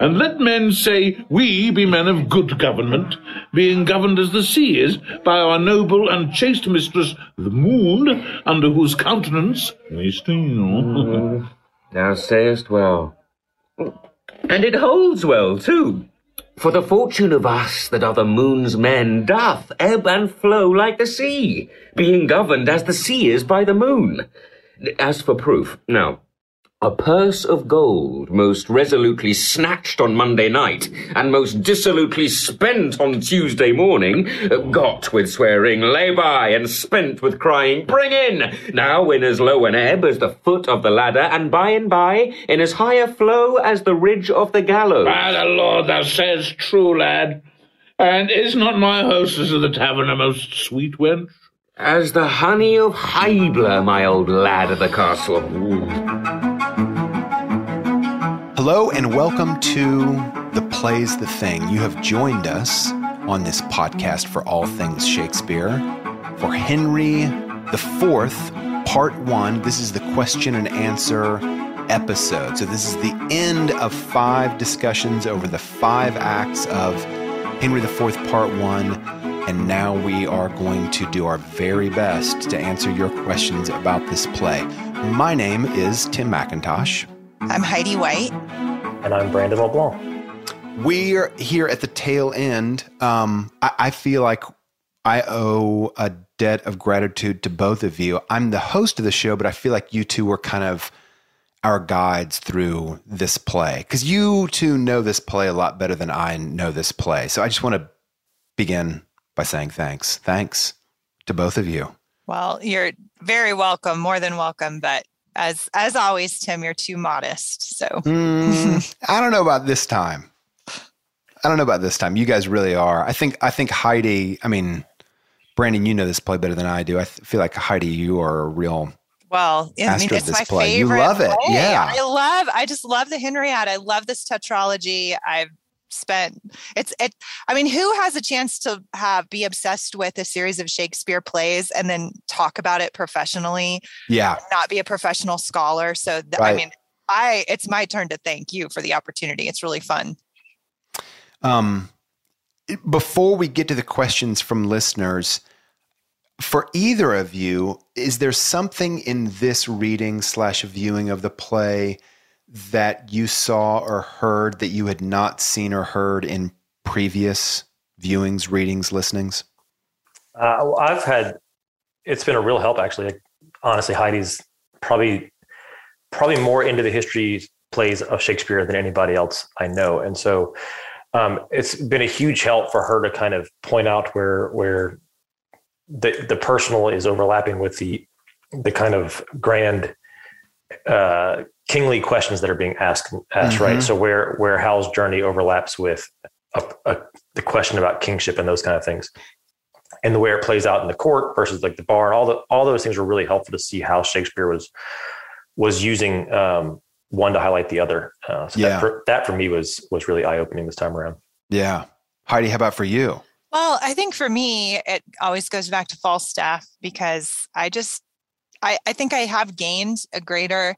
And let men say, we be men of good government, being governed as the sea is by our noble and chaste mistress, the moon, under whose countenance we stand. Thou sayest well. And it holds well, too. For the fortune of us that are the moon's men doth ebb and flow like the sea, being governed as the sea is by the moon. As for proof, now, a purse of gold most resolutely snatched on Monday night and most dissolutely spent on Tuesday morning, got with swearing, lay by, and spent with crying, bring in, now in as low an ebb as the foot of the ladder, and by and by in as high a flow as the ridge of the gallows. By the Lord, thou sayest true, lad, and is not my hostess of the tavern a most sweet wench? As the honey of Hybla, my old lad of the castle. Ooh. Hello and welcome to The Play's The Thing. You have joined us on this podcast for all things Shakespeare. For Henry IV, Part 1, this is the question and answer episode. So this is the end of 5 discussions over the 5 acts of Henry IV, Part 1. And now we are going to do our very best to answer your questions about this play. My name is Tim McIntosh. I'm Heidi White. And I'm Brandon Oblong. We're here at the tail end. I feel like I owe a debt of gratitude to both of you. I'm the host of the show, but I feel like you two were kind of our guides through this play. Because you two know this play a lot better than I know this play. So I just want to begin by saying thanks. Thanks to both of you. Well, you're very welcome, more than welcome, but As always, Tim, you're too modest. So I don't know about this time. You guys really are. I think Heidi. I mean, Brandon, you know this play better than I do. I feel like Heidi, you are a real master of this play. Favorite. You love it. Play. Yeah, I just love the Henriad. I love this tetralogy. Who has a chance to be obsessed with a series of Shakespeare plays and then talk about it professionally? Yeah, not be a professional scholar. So right. I mean, it's my turn to thank you for the opportunity. It's really fun. Before we get to the questions from listeners, for either of you, is there something in this reading/viewing of the play that you saw or heard that you had not seen or heard in previous viewings, readings, listenings? It's been a real help, actually. Like, honestly, Heidi's probably more into the history plays of Shakespeare than anybody else I know. And so it's been a huge help for her to kind of point out where the personal is overlapping with the kind of grand kingly questions that are being asked, mm-hmm. right? So where Hal's journey overlaps with the question about kingship and those kind of things, and the way it plays out in the court versus like the bar, all those things were really helpful to see how Shakespeare was was using one to highlight the other. That for me was really eye-opening this time around. Yeah. Heidi, how about for you? Well, I think for me, it always goes back to Falstaff, because I think I have gained a greater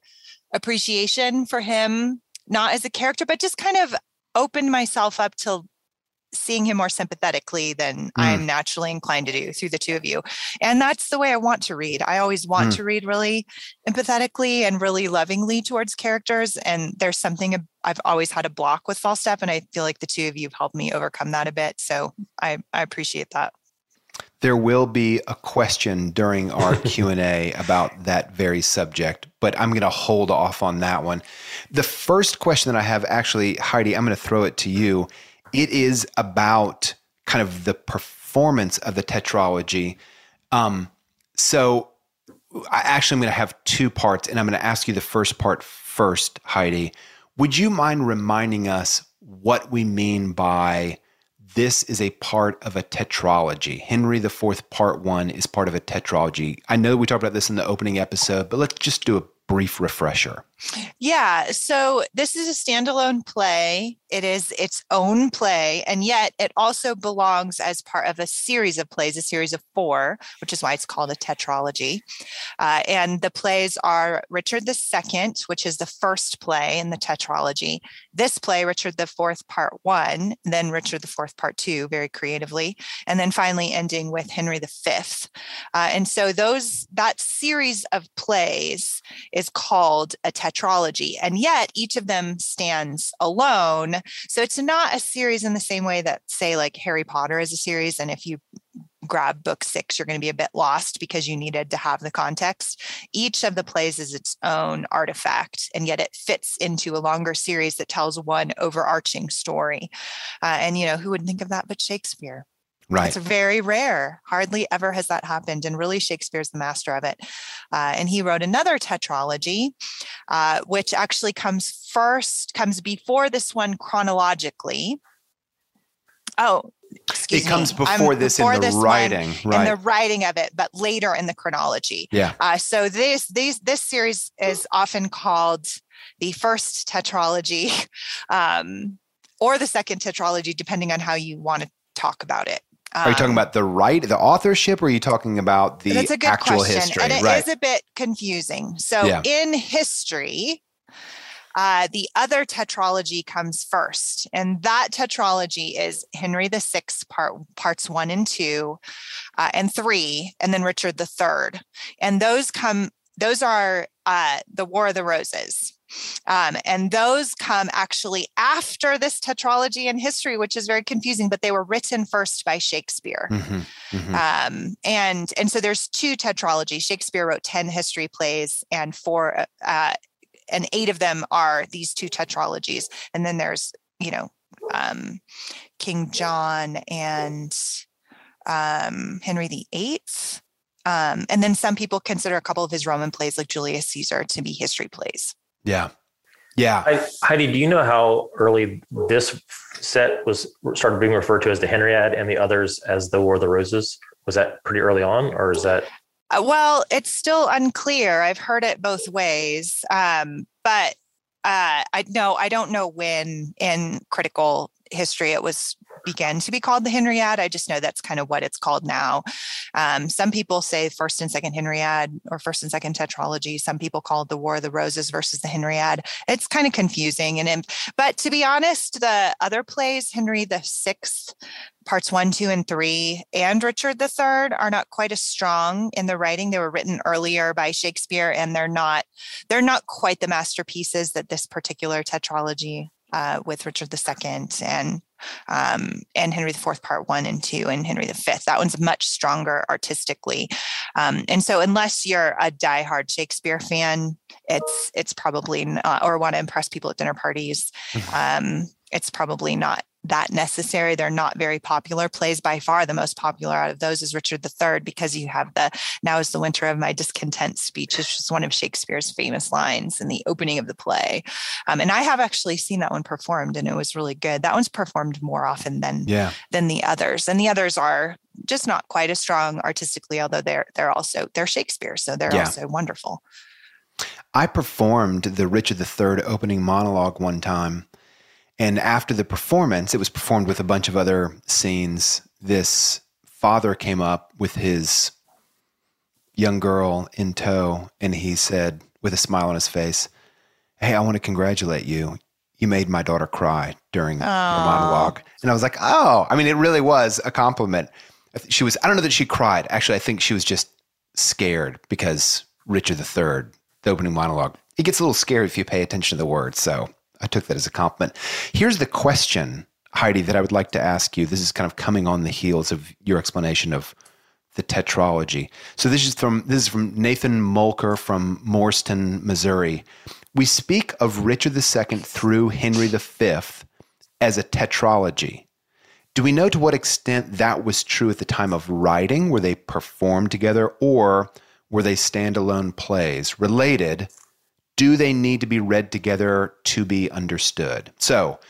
appreciation for him, not as a character, but just kind of opened myself up to seeing him more sympathetically than I am naturally inclined to do through the two of you. And that's the way I want to read. I always want to read really empathetically and really lovingly towards characters. And there's something I've always had a block with Falstaff, and I feel like the two of you have helped me overcome that a bit. So I appreciate that. There will be a question during our Q&A about that very subject, but I'm going to hold off on that one. The first question that I have, actually, Heidi, I'm going to throw it to you. It is about kind of the performance of the tetralogy. So I'm going to have two parts, and I'm going to ask you the first part first, Heidi. Would you mind reminding us what we mean by this is a part of a tetralogy? Henry IV Part 1 is part of a tetralogy. I know we talked about this in the opening episode, but let's just do a brief refresher. Yeah. So this is a standalone play. It is its own play. And yet it also belongs as part of a series of plays, a series of four, which is why it's called a tetralogy. And the plays are Richard II, which is the first play in the tetralogy. This play, Richard IV Part 1, then Richard IV Part 2, very creatively. And then finally ending with Henry V. And so that series of plays is called a tetralogy, and yet each of them stands alone. So it's not a series in the same way that, say, like Harry Potter is a series, and if you grab book 6, you're going to be a bit lost because you needed to have the context. Each of the plays is its own artifact, and yet it fits into a longer series that tells one overarching story. And, you know, who would think of that but Shakespeare? Right. It's very rare. Hardly ever has that happened. And really, Shakespeare's the master of it. And he wrote another tetralogy, which actually comes before this one chronologically. Oh, excuse me. It comes before this in the writing. Right. In the writing of it, but later in the chronology. Yeah. So this series is often called the first tetralogy or the second tetralogy, depending on how you want to talk about it. Are you talking about the authorship, or are you talking about the actual question. History? And it is a bit confusing. So in history, the other tetralogy comes first, and that tetralogy is Henry VI, parts 1 and 2, and 3, and then Richard III. And those are the War of the Roses. And those come actually after this tetralogy in history, which is very confusing, but they were written first by Shakespeare. And so there's two tetralogies. Shakespeare wrote 10 history plays, and 8 of them are these two tetralogies. And then there's, King John and Henry VIII. And then some people consider a couple of his Roman plays, like Julius Caesar, to be history plays. Yeah. Yeah. Heidi, do you know how early this set was started being referred to as the Henriad and the others as the War of the Roses? Was that pretty early on, or is that? Well, it's still unclear. I've heard it both ways. I don't know when in critical history it began to be called the Henriad. I just know that's kind of what it's called now. Some people say first and second Henriad, or first and second tetralogy. Some people call it the War of the Roses versus the Henriad. It's kind of confusing. But to be honest, the other plays, Henry VI, parts 1, 2, and 3, and Richard III, are not quite as strong in the writing. They were written earlier by Shakespeare, and they're not quite the masterpieces that this particular tetralogy with Richard II and Henry IV Part 1 and 2 and Henry V. That one's much stronger artistically. And so unless you're a diehard Shakespeare fan, it's probably not, or want to impress people at dinner parties, it's probably not that necessary. They're not very popular plays. By far the most popular out of those is Richard III, because you have the "Now is the winter of my discontent" speech, which is one of Shakespeare's famous lines in the opening of the play. And I have actually seen that one performed, and it was really good. That one's performed more often than the others. And the others are just not quite as strong artistically, although they're Shakespeare. So they're also wonderful. I performed the Richard III opening monologue one time. And after the performance, it was performed with a bunch of other scenes. This father came up with his young girl in tow, and he said, with a smile on his face, "Hey, I want to congratulate you. You made my daughter cry during the monologue." And I was like, oh, I mean, it really was a compliment. She was, I don't know that she cried. Actually, I think she was just scared because Richard III, the opening monologue, it gets a little scary if you pay attention to the words. So I took that as a compliment. Here's the question, Heidi, that I would like to ask you. This is kind of coming on the heels of your explanation of the tetralogy. So this is from Nathan Mulker from Morristown, Missouri. We speak of Richard II through Henry V as a tetralogy. Do we know to what extent that was true at the time of writing? Were they performed together, or were they standalone plays? Related, do they need to be read together to be understood? So,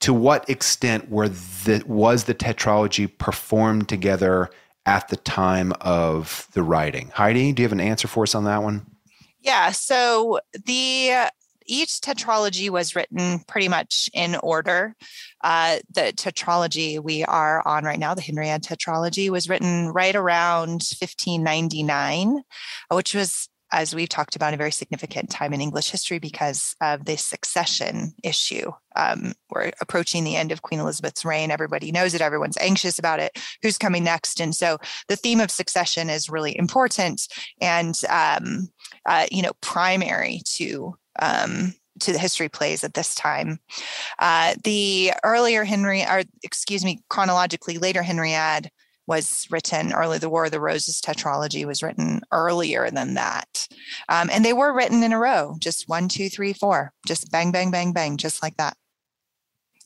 to what extent was the tetralogy performed together at the time of the writing? Heidi, do you have an answer for us on that one? Yeah, so each tetralogy was written pretty much in order. The tetralogy we are on right now, the Henriad tetralogy, was written right around 1599, which was, as we've talked about, a very significant time in English history because of the succession issue. We're approaching the end of Queen Elizabeth's reign. Everybody knows it. Everyone's anxious about it. Who's coming next? And so the theme of succession is really important and, primary to the history plays at this time. The earlier chronologically later Henriad was written early. The War of the Roses tetralogy was written earlier than that. And they were written in a row, just 1, 2, 3, 4, just bang, bang, bang, bang, just like that.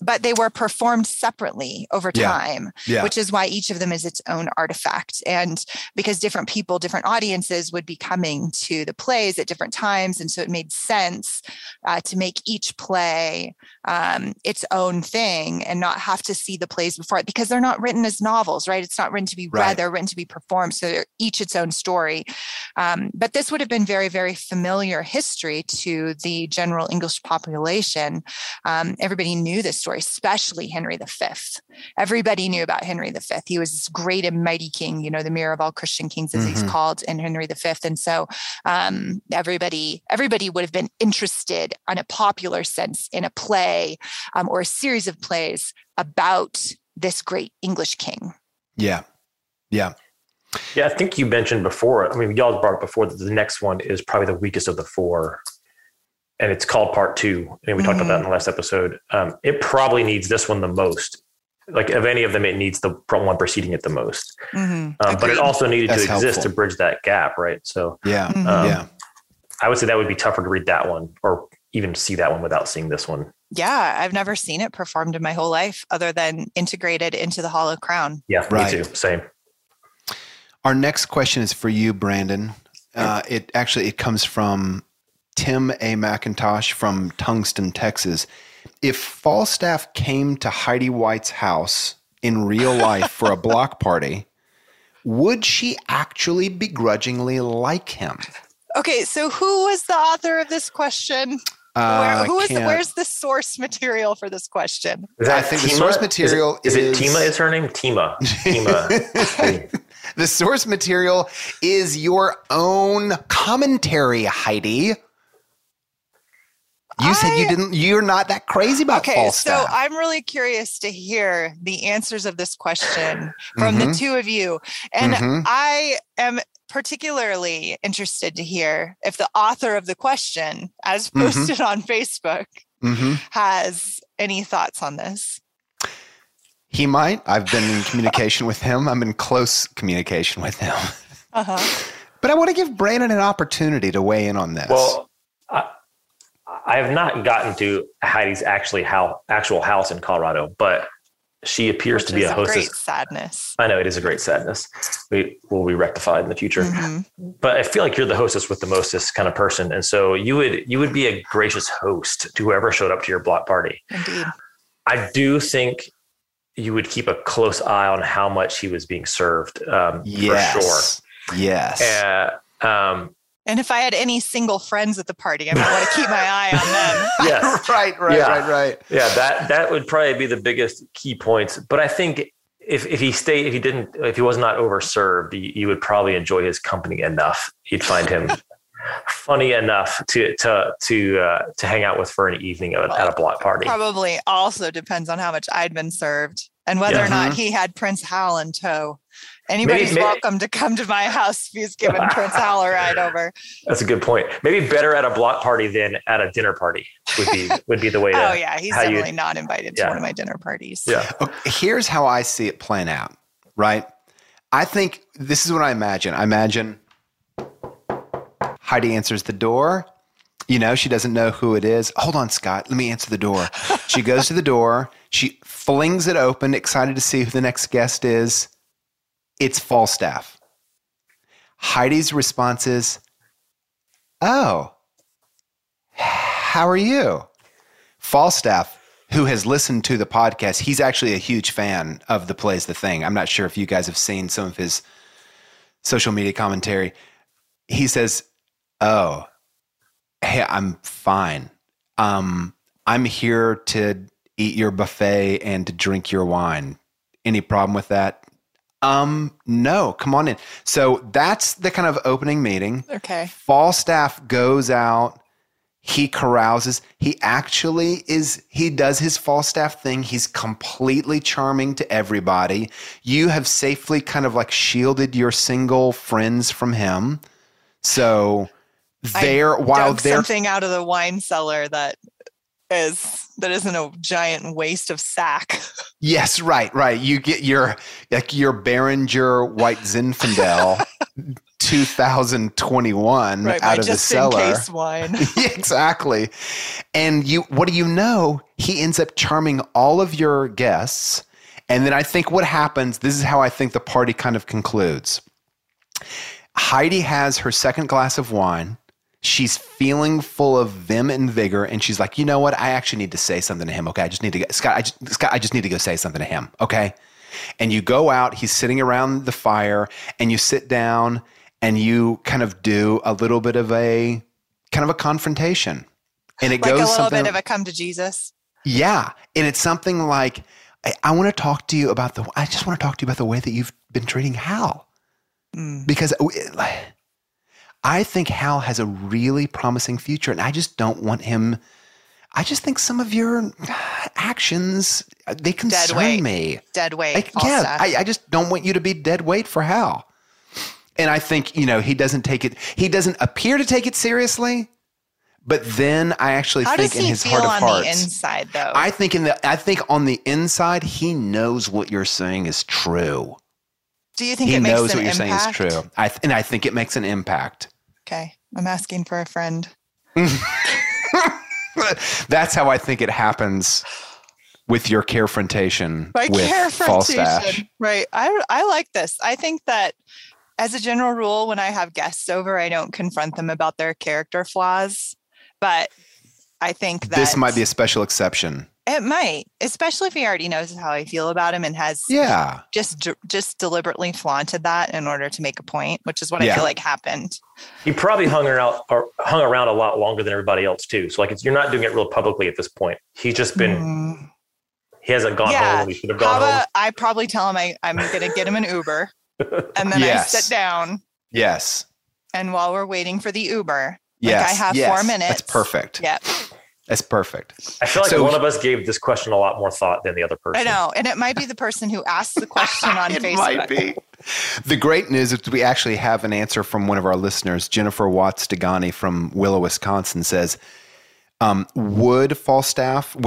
But they were performed separately over time, which is why each of them is its own artifact. And because different people, different audiences would be coming to the plays at different times. And so it made sense to make each play its own thing and not have to see the plays before it, because they're not written as novels, right? It's not written to be read, they're written to be performed. So they're each its own story. But this would have been very, very familiar history to the general English population. Everybody knew this story, especially Henry V. Everybody knew about Henry V. He was this great and mighty king, the mirror of all Christian kings, as he's called, in Henry V. And so everybody would have been interested in a popular sense in a play or a series of plays about this great English king. Yeah. Yeah. Yeah. I think you mentioned before, y'all brought it before, that the next one is probably the weakest of the four. And it's called Part 2. And we talked about that in the last episode. It probably needs this one the most. Like, of any of them, it needs the one preceding it the most. But it also needed to exist to bridge that gap, right? So I would say that would be tougher to read that one or even see that one without seeing this one. Yeah, I've never seen it performed in my whole life other than integrated into the Hollow Crown. Yeah, me too. Same. Our next question is for you, Brandon. It comes from Tim A. McIntosh from Tungsten, Texas. If Falstaff came to Heidi White's house in real life for a block party, would she actually begrudgingly like him? Okay, so who was the author of this question? Where's the source material for this question? I think Tima? The source material is it Tima is her name? Tima. The source material is your own commentary, Heidi. You said you're not that crazy about Falstaff. So I'm really curious to hear the answers of this question from the two of you. And I am particularly interested to hear if the author of the question, as posted on Facebook, has any thoughts on this. He might. I've been in communication with him. I'm in close communication with him. But I want to give Brandon an opportunity to weigh in on this. Well, I have not gotten to Heidi's actual house in Colorado, but she appears to be a hostess. It's a great sadness. I know it is a great sadness. We will be rectified in the future. But I feel like you're the hostess with the mostest kind of person, and so you would be a gracious host to whoever showed up to your block party. Indeed, I do think you would keep a close eye on how much he was being served. For sure. Yes. And if I had any single friends at the party, I would want to keep my eye on them. Yes. Right. Yeah, that would probably be the biggest key points. But I think if he was not overserved, you would probably enjoy his company enough. You'd find him funny enough to hang out with for an evening at a block party. Probably also depends on how much I'd been served and whether or not he had Prince Hal in tow. Anybody's welcome to come to my house if he's given Prince Hal a ride over. That's a good point. Maybe better at a block party than at a dinner party would be the way to. Oh yeah, he's definitely not invited to one of my dinner parties. Yeah. Okay, here's how I see it playing out, right? I think this is what I imagine. I imagine Heidi answers the door. You know, she doesn't know who it is. Hold on, Scott. Let me answer the door. She goes to the door. She flings it open, excited to see who the next guest is. It's Falstaff. Heidi's response is, "Oh, how are you?" Falstaff, who has listened to the podcast, he's actually a huge fan of The Play's The Thing. I'm not sure if you guys have seen some of his social media commentary. He says, "Oh, hey, I'm fine. I'm here to eat your buffet and to drink your wine. Any problem with that?" No, come on in. So that's the kind of opening meeting. Okay. Falstaff goes out. He carouses. He does his Falstaff thing. He's completely charming to everybody. You have safely kind of like shielded your single friends from him. So I dug something out of the wine cellar that isn't a giant waste of sack. Yes, right. You get your Behringer White Zinfandel 2021 out of the cellar. Just in case wine. Exactly. And what do you know? He ends up charming all of your guests. And then I think what happens, this is how I think the party kind of concludes. Heidi has her second glass of wine. She's feeling full of vim and vigor, and she's like, you know what? I actually need to say something to him, okay? I just need to go say something to him, okay? And you go out. He's sitting around the fire, and you sit down, and you kind of do a little bit of a kind of a confrontation, and it goes something like a little bit of a come to Jesus. Yeah, and it's something like, I want to talk to you about the. I just want to talk to you about the way that you've been treating Hal, because. I think Hal has a really promising future, and I just don't want him. I just think some of your actions, they concern me. Dead weight. I just don't want you to be dead weight for Hal. And I think, you know, he doesn't appear to take it seriously, but then I actually think in his heart of hearts. How does he feel on the inside, though? I think on the inside, he knows what you're saying is true. Do you think it makes an impact? He knows what you're saying is true. And I think it makes an impact. Okay. I'm asking for a friend. That's how I think it happens with your carefrontation with Falstaff. Right. I like this. I think that as a general rule, when I have guests over, I don't confront them about their character flaws. But I think that... this might be a special exception. It might, especially if he already knows how I feel about him and has just deliberately flaunted that in order to make a point, which is what I feel like happened. He probably hung around a lot longer than everybody else too. So like you're not doing it real publicly at this point. He's just been, he hasn't gone home. He should have gone home. I probably tell him I'm going to get him an Uber and then I sit down. Yes. And while we're waiting for the Uber, I have 4 minutes. That's perfect. Yep. That's perfect. I feel like one of us gave this question a lot more thought than the other person. I know. And it might be the person who asked the question on Facebook. It might be. The great news is we actually have an answer from one of our listeners. Jennifer Watts-Degani from Willow, Wisconsin says, would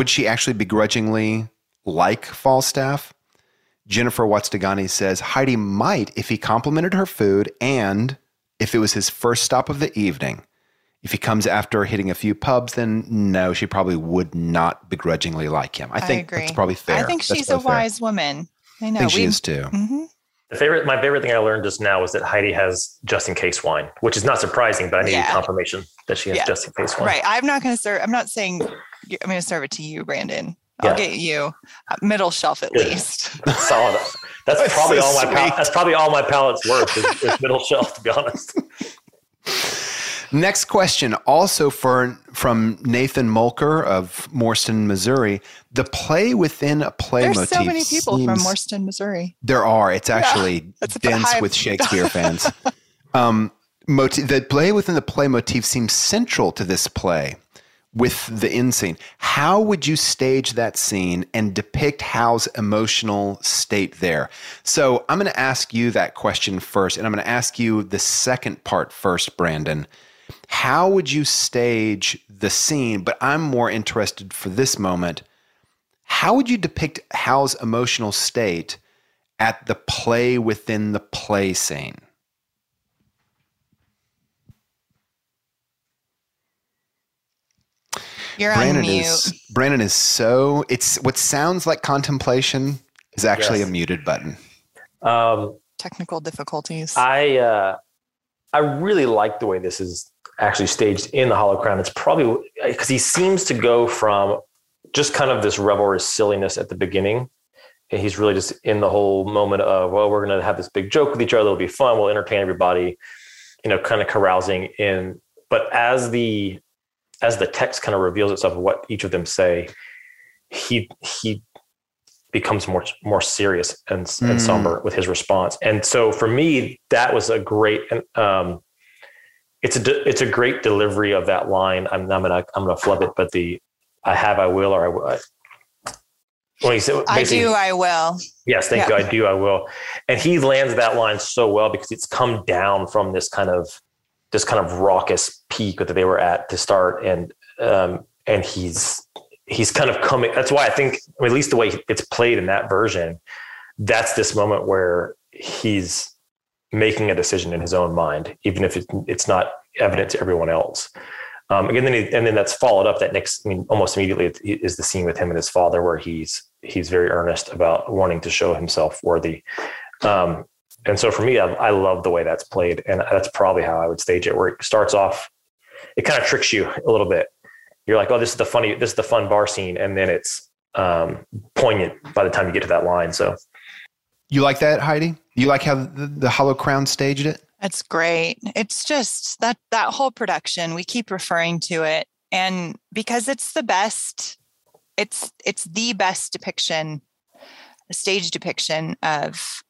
she actually begrudgingly like Falstaff? Jennifer Watts-Degani says, Heidi might if he complimented her food and if it was his first stop of the evening. If he comes after hitting a few pubs, then no, she probably would not begrudgingly like him. I think that's probably fair. I think she's a wise woman. I know. I think she is too. Mm-hmm. My favorite thing I learned just now was that Heidi has just in case wine, which is not surprising, but I needed confirmation that she has just in case wine. Right. I'm not saying I'm going to serve it to you, Brandon. I'll get you middle shelf at least. Solid. That's probably all my palate's worth is middle shelf, to be honest. Next question, also from Nathan Mulker of Morriston, Missouri. The play within a play motif. There's so many people from Morriston, Missouri. There are. It's actually dense with Shakespeare fans. The play within the play motif seems central to this play with the end scene. How would you stage that scene and depict Hal's emotional state there? So I'm going to ask you that question first, and I'm going to ask you the second part first, Brandon. How would you stage the scene? But I'm more interested for this moment. How would you depict Hal's emotional state at the play within the play scene? You're Brandon on mute. Brandon is so, it's what sounds like contemplation is actually a muted button. Technical difficulties. I really like the way this is actually staged in the Hollow Crown. It's probably because he seems to go from just kind of this revelrous silliness at the beginning. And he's really just in the whole moment of, well, we're going to have this big joke with each other. It'll be fun. We'll entertain everybody, you know, kind of carousing in. But as the text kind of reveals itself of what each of them say, he becomes more serious and somber with his response. And so for me, that was a great, it's a great delivery of that line. I'm gonna flub it, but the I have, I will, or I will. When he said, I do, I will. Yes, thank you. I do, I will. And he lands that line so well because it's come down from this kind of raucous peak that they were at to start. And he's kind of coming. That's why I think, at least the way it's played in that version, that's this moment where he's making a decision in his own mind, even if it's not evident to everyone else. And then that's followed up that next, almost immediately is the scene with him and his father, where he's very earnest about wanting to show himself worthy. And so for me, I love the way that's played. And that's probably how I would stage it, where it starts off, it kind of tricks you a little bit. You're like, oh, this is the fun bar scene. And then it's poignant by the time you get to that line. So you like that, Heidi? You like how the Hollow Crown staged it? That's great. It's just that whole production, we keep referring to it. And because it's the best, it's the best depiction, stage depiction of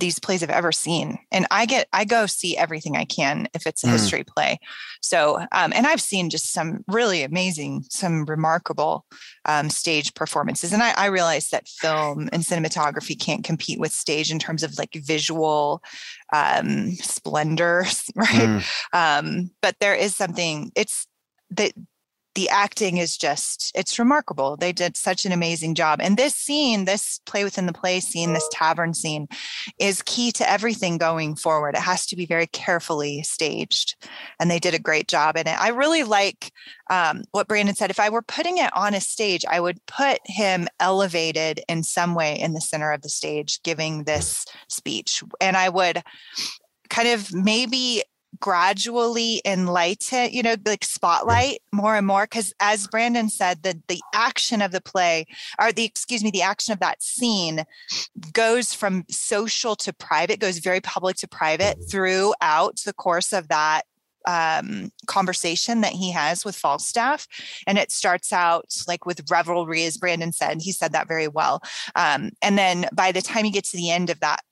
these plays I've ever seen. And I go see everything I can if it's a history play. So, and I've seen just some really amazing, some remarkable stage performances. And I realize that film and cinematography can't compete with stage in terms of like visual splendor, right? But there is something, the acting is just, it's remarkable. They did such an amazing job. And this scene, this play within the play scene, this tavern scene is key to everything going forward. It has to be very carefully staged. And they did a great job in it. I really like what Brandon said. If I were putting it on a stage, I would put him elevated in some way in the center of the stage, giving this speech. And I would kind of maybe gradually enlighten, like spotlight more and more, because as Brandon said, the action of the play, or the action of that scene goes from social to private, goes very public to private throughout the course of that conversation that he has with Falstaff. And it starts out like with revelry, as Brandon said. He said that very well. And then by the time you get to the end of that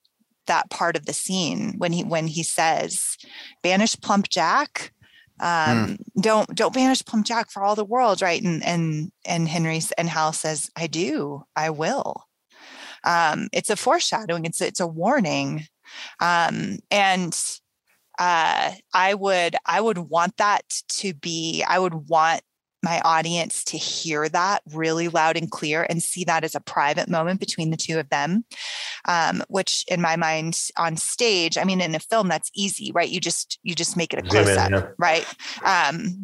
part of the scene, when he says, "Banish Plump Jack, don't banish Plump Jack for all the world," right? And Hal says, "I do, I will." It's a foreshadowing. It's a warning, and I would want my audience to hear that really loud and clear and see that as a private moment between the two of them, which in my mind on stage, in a film that's easy, right? You just make it a close up, right?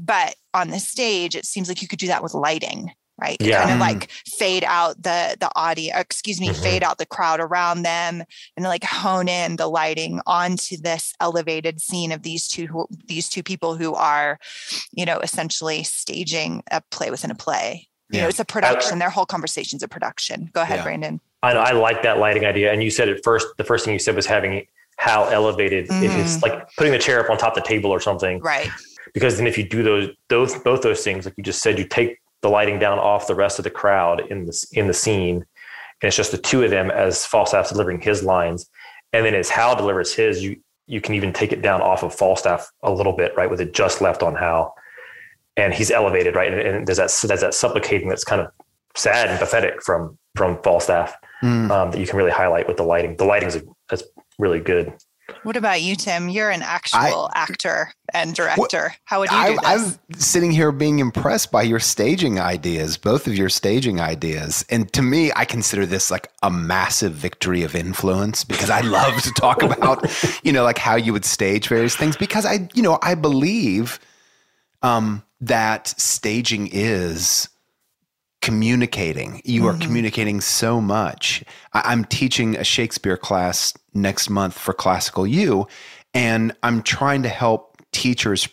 But on the stage, it seems like you could do that with lighting, right? Yeah. You kind of like fade out the audience, fade out the crowd around them and like hone in the lighting onto this elevated scene of these two people who are, essentially staging a play within a play. Yeah. It's a production. Their whole conversation's a production. Go ahead, Brandon. I like that lighting idea. And you said the first thing you said was having how elevated it is, like putting the chair up on top of the table or something. Right. Because then if you do those both those things, like you just said, you take the lighting down off the rest of the crowd in the scene, and it's just the two of them as Falstaff delivering his lines. And then as Hal delivers his, you can even take it down off of Falstaff a little bit, right, with it just left on Hal. And he's elevated, right? And there's that supplicating that's kind of sad and pathetic from Falstaff that you can really highlight with the lighting. The lighting is really good. What about you, Tim? You're an actual actor and director. How would you do this? I'm sitting here being impressed by your staging ideas, both of your staging ideas. And to me, I consider this like a massive victory of influence, because I love to talk about, like how you would stage various things, because I believe that staging is communicating. You are communicating so much. I'm teaching a Shakespeare class next month for Classical U, and I'm trying to help teachers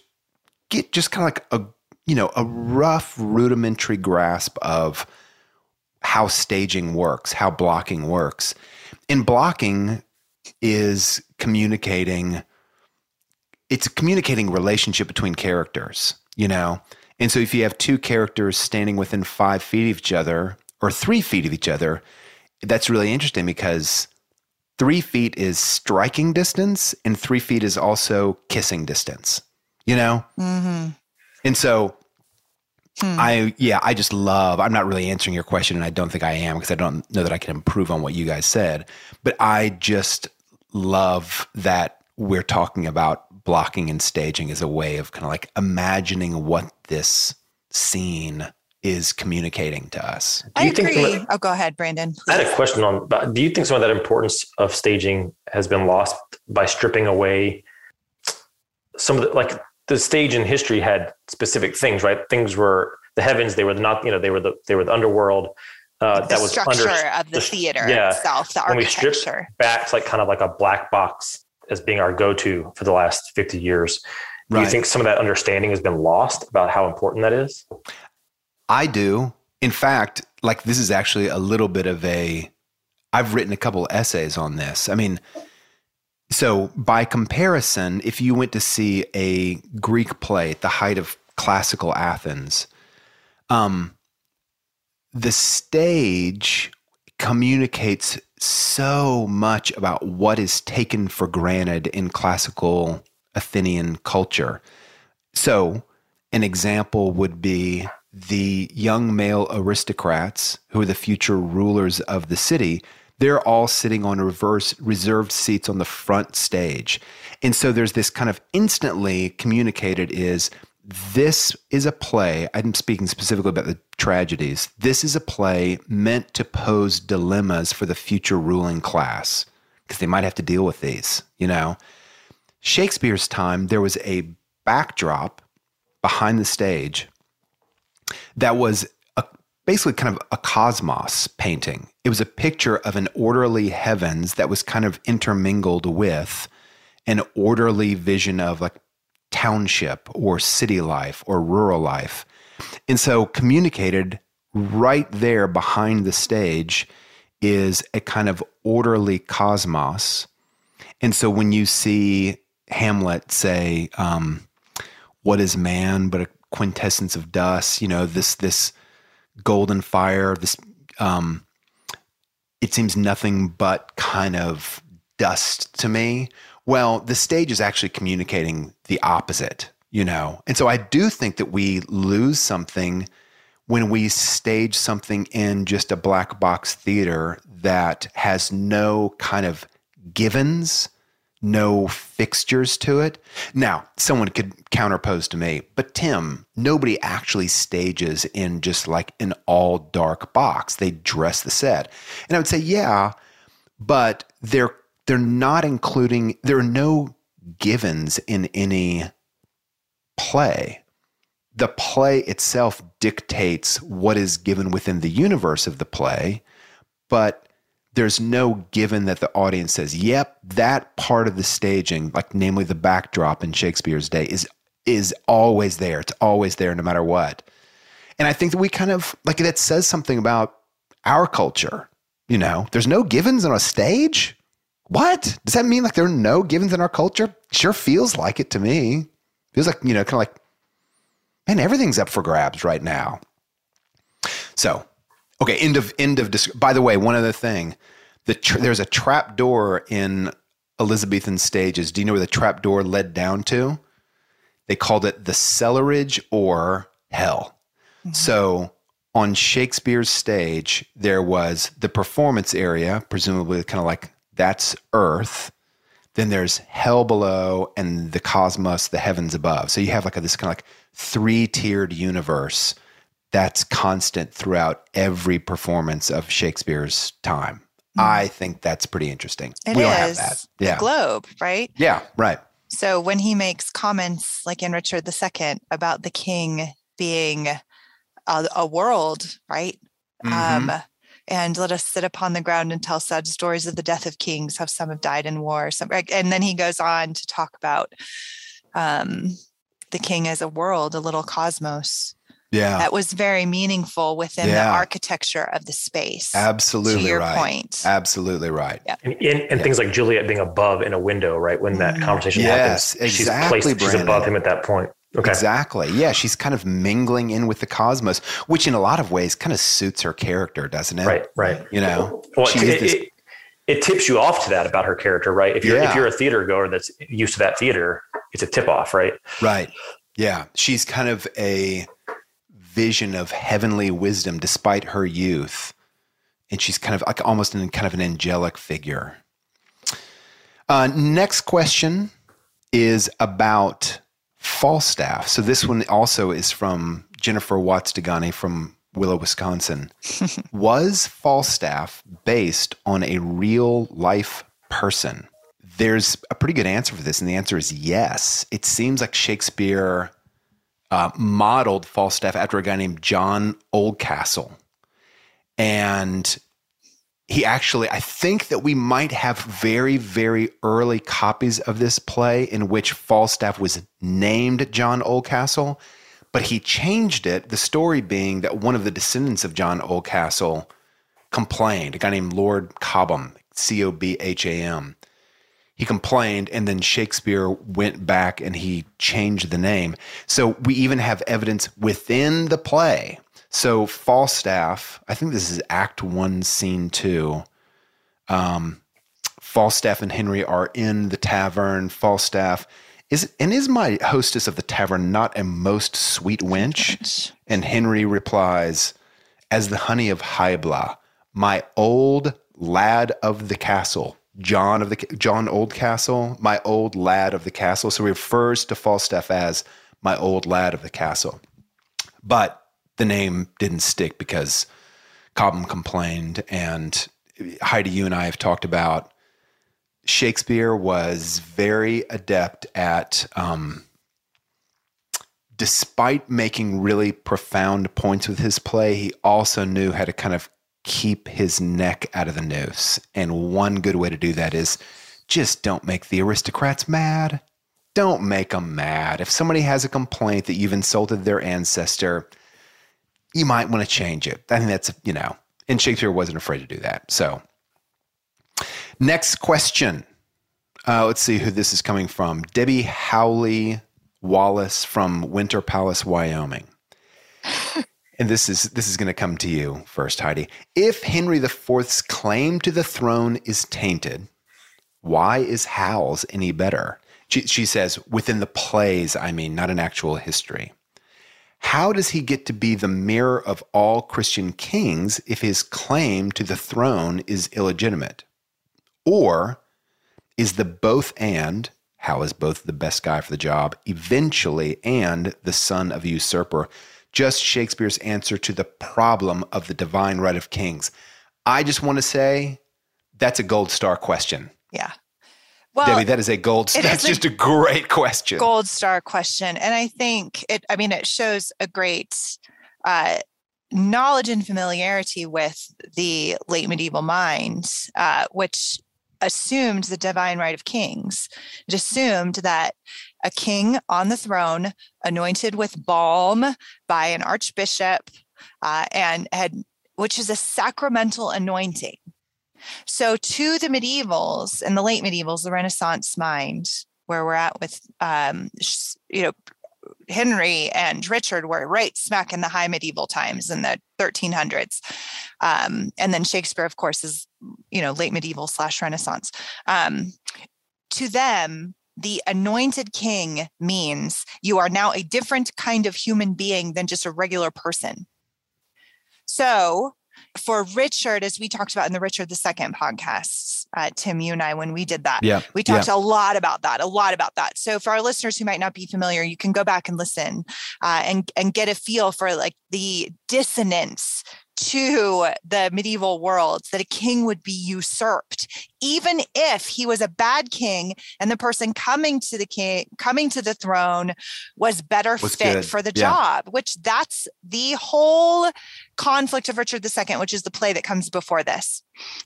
get just kind of like a rough rudimentary grasp of how staging works, how blocking works. And blocking is communicating. It's a communicating relationship between characters, And so if you have two characters standing within 5 feet of each other or 3 feet of each other, that's really interesting, because 3 feet is striking distance and 3 feet is also kissing distance, And so I just love, I'm not really answering your question, and I don't think I am, because I don't know that I can improve on what you guys said, but I just love that we're talking about blocking and staging as a way of kind of like imagining what this scene is communicating to us. I agree. Oh, go ahead, Brandon. I had a question on, do you think some of that importance of staging has been lost by stripping away some of the, like the stage in history had specific things, right? Things were the heavens, they were not, they were the underworld. That was structure of the theater itself, the architecture. When we stripped back to like kind of like a black box as being our go-to for the last 50 years. Do you think some of that understanding has been lost about how important that is? I do. In fact, like this is actually a little bit of I've written a couple essays on this. I mean, so by comparison, if you went to see a Greek play at the height of classical Athens, the stage communicates so much about what is taken for granted in classical Athenian culture. So an example would be the young male aristocrats who are the future rulers of the city. They're all sitting on reserved seats on the front stage. And so there's this kind of instantly communicated is, this is a play, I'm speaking specifically about the tragedies, this is a play meant to pose dilemmas for the future ruling class, because they might have to deal with these, Shakespeare's time, there was a backdrop behind the stage that was basically kind of a cosmos painting. It was a picture of an orderly heavens that was kind of intermingled with an orderly vision of like township or city life or rural life. And so communicated right there behind the stage is a kind of orderly cosmos. And so when you see Hamlet say, what is man but a quintessence of dust, this golden fire, this it seems nothing but kind of dust to me. Well, the stage is actually communicating the opposite, And so I do think that we lose something when we stage something in just a black box theater that has no kind of givens, no fixtures to it. Now, someone could counterpose to me, but Tim, nobody actually stages in just like an all dark box. They dress the set. And I would say, yeah, but they're not including, there are no givens in any play. The play itself dictates what is given within the universe of the play, but there's no given that the audience says, yep, that part of the staging, like namely the backdrop in Shakespeare's day is always there. It's always there no matter what. And I think that we kind of, like that says something about our culture, There's no givens on a stage. What? Does that mean like there are no givens in our culture? Sure feels like it to me. Feels like, you know, kind of like, man, everything's up for grabs right now. So, okay, end of. By the way, one other thing. There's a trap door in Elizabethan stages. Do you know where the trap door led down to? They called it the cellarage or hell. Mm-hmm. So on Shakespeare's stage, there was the performance area, presumably kind of like that's earth. Then there's hell below and the cosmos, the heavens above. So you have like this kind of like three-tiered universe that's constant throughout every performance of Shakespeare's time. I think that's pretty interesting. We don't have that. Yeah. The globe, right? Yeah, right. So when he makes comments like in Richard II about the king being a world, right? Mm-hmm. And let us sit upon the ground and tell sad stories of the death of kings, how some have died in war. Some, and then he goes on to talk about the king as a world, a little cosmos. Yeah. That was very meaningful within the architecture of the space. Absolutely to your right. point. Absolutely right. Yep. And things like Juliet being above in a window, right? When that conversation happens, exactly, she's above him at that point. Okay. Exactly. Yeah. She's kind of mingling in with the cosmos, which in a lot of ways kind of suits her character, doesn't it? Right. You know, well, it tips you off to that about her character, right? If you're a theater goer that's used to that theater, it's a tip off, right? Right. Yeah. She's kind of a vision of heavenly wisdom despite her youth, and she's kind of like almost an angelic figure. Next question is about Falstaff. So this one also is from Jennifer Watts Degani from Willow, Wisconsin. Was Falstaff based on a real life person? There's a pretty good answer for this, and the answer is yes. It seems like Shakespeare modeled Falstaff after a guy named John Oldcastle. And he actually, I think that we might have very, very early copies of this play in which Falstaff was named John Oldcastle, but he changed it. The story being that one of the descendants of John Oldcastle complained, a guy named Lord Cobham, Cobham. He complained, and then Shakespeare went back and he changed the name. So we even have evidence within the play. So Falstaff, I think this is Act 1, Scene 2. Falstaff and Henry are in the tavern. Falstaff is my hostess of the tavern not a most sweet wench? And Henry replies, as the honey of Hybla, my old lad of the castle. John Oldcastle, my old lad of the castle. So he refers to Falstaff as my old lad of the castle. But the name didn't stick because Cobham complained. And Heidi, you and I have talked about Shakespeare was very adept at, despite making really profound points with his play, he also knew how to kind of keep his neck out of the noose. And one good way to do that is just don't make the aristocrats mad. Don't make them mad. If somebody has a complaint that you've insulted their ancestor, you might want to change it. I think that's, you know, and Shakespeare wasn't afraid to do that. So next question. Let's see who this is coming from. Debbie Howley Wallace from Winter Palace, Wyoming. And this is going to come to you first, Heidi. If Henry IV's claim to the throne is tainted, why is Hal's any better? She says, within the plays, I mean, not in actual history. How does he get to be the mirror of all Christian kings if his claim to the throne is illegitimate? Or is the both and, Hal is both the best guy for the job, eventually, and the son of a usurper, just Shakespeare's answer to the problem of the divine right of kings? I just want to say that's a gold star question. Yeah. Well, Debbie, that is a gold star. That's just a great question. Gold star question. And I think it shows a great knowledge and familiarity with the late medieval mind, which assumed the divine right of kings. It assumed that a king on the throne, anointed with balm by an archbishop, which is a sacramental anointing. So to the medievals and the late medievals, the Renaissance mind, where we're at with, Henry and Richard were right smack in the high medieval times in the 1300s. And then Shakespeare, of course, is, late medieval / Renaissance. To them, the anointed king means you are now a different kind of human being than just a regular person. So for Richard, as we talked about in the Richard II podcasts, Tim, you and I, when we did that, we talked a lot about that. So for our listeners who might not be familiar, you can go back and listen and get a feel for like the dissonance to the medieval world that a king would be usurped, even if he was a bad king and the person coming to the throne was fit for the job, which that's the whole conflict of Richard II, which is the play that comes before this.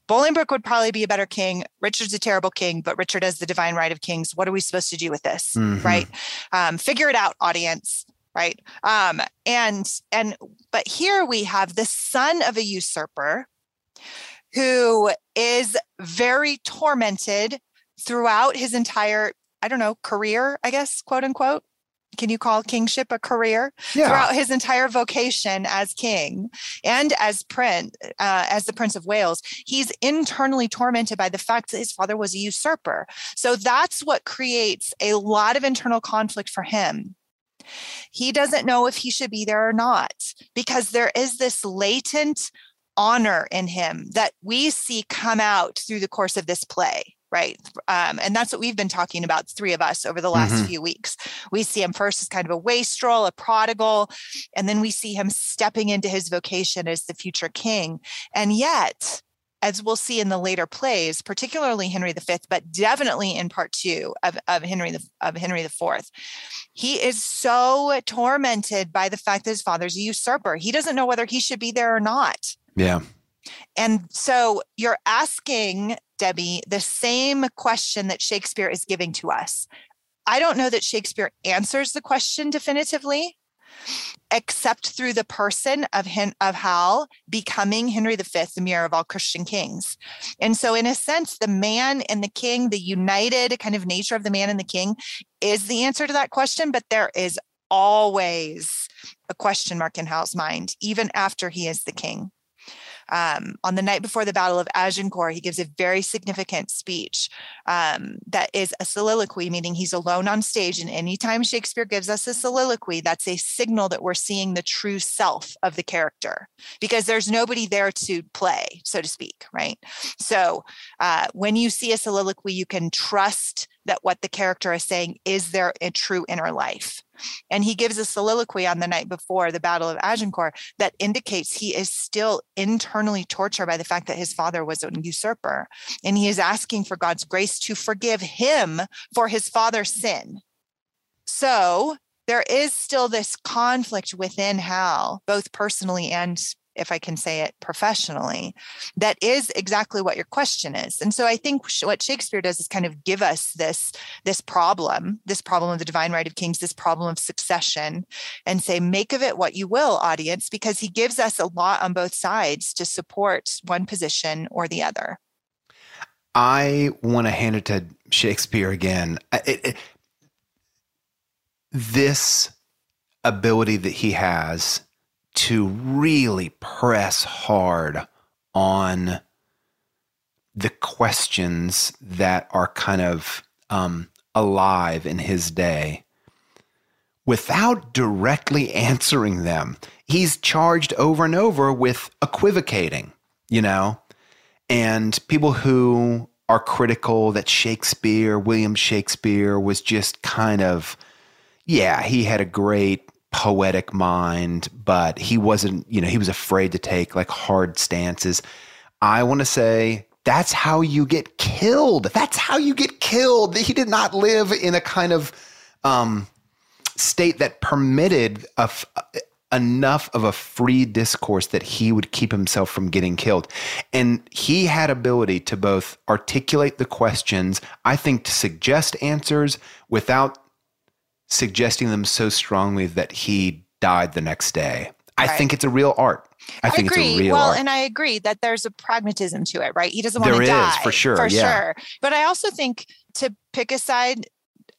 Bolingbroke would probably be a better king. Richard's a terrible king, but Richard has the divine right of kings. What are we supposed to do with this? Mm-hmm. Right? Figure it out, audience. Right. But here we have the son of a usurper who is very tormented throughout his entire, career, I guess, quote unquote. Can you call kingship a career? Yeah. Throughout his entire vocation as king and as the Prince of Wales, he's internally tormented by the fact that his father was a usurper. So that's what creates a lot of internal conflict for him. He doesn't know if he should be there or not, because there is this latent honor in him that we see come out through the course of this play, right? And that's what we've been talking about, three of us, over the last few weeks. We see him first as kind of a wastrel, a prodigal, and then we see him stepping into his vocation as the future king. And yet, as we'll see in the later plays, particularly Henry V, but definitely in Part 2 of Henry IV, he is so tormented by the fact that his father's a usurper. He doesn't know whether he should be there or not. Yeah. And so you're asking, Debbie, the same question that Shakespeare is giving to us. I don't know that Shakespeare answers the question definitively, except through the person of Hal becoming Henry V, the mirror of all Christian kings. And so in a sense, the man and the king, the united kind of nature of the man and the king is the answer to that question. But there is always a question mark in Hal's mind, even after he is the king. On the night before the Battle of Agincourt, he gives a very significant speech that is a soliloquy, meaning he's alone on stage. And anytime Shakespeare gives us a soliloquy, that's a signal that we're seeing the true self of the character, because there's nobody there to play, so to speak, right? So when you see a soliloquy, you can trust that what the character is saying is their true inner life. And he gives a soliloquy on the night before the Battle of Agincourt that indicates he is still internally tortured by the fact that his father was an usurper. And he is asking for God's grace to forgive him for his father's sin. So there is still this conflict within Hal, both personally and, if I can say it, professionally, that is exactly what your question is. And so I think what Shakespeare does is kind of give us this problem of the divine right of kings, this problem of succession, and say, make of it what you will, audience, because he gives us a lot on both sides to support one position or the other. I want to hand it to Shakespeare again. This ability that he has to really press hard on the questions that are kind of alive in his day without directly answering them. He's charged over and over with equivocating, and people who are critical that Shakespeare, William Shakespeare, was just kind of, he had a great poetic mind, but he wasn't, he was afraid to take like hard stances. I want to say that's how you get killed. He did not live in a kind of state that permitted enough of a free discourse that he would keep himself from getting killed. And he had ability to both articulate the questions, I think, to suggest answers without suggesting them so strongly that he died the next day. I think it's a real art. I agree. And I agree that there's a pragmatism to it, right? He doesn't want to die. There is, for sure. But I also think to pick a side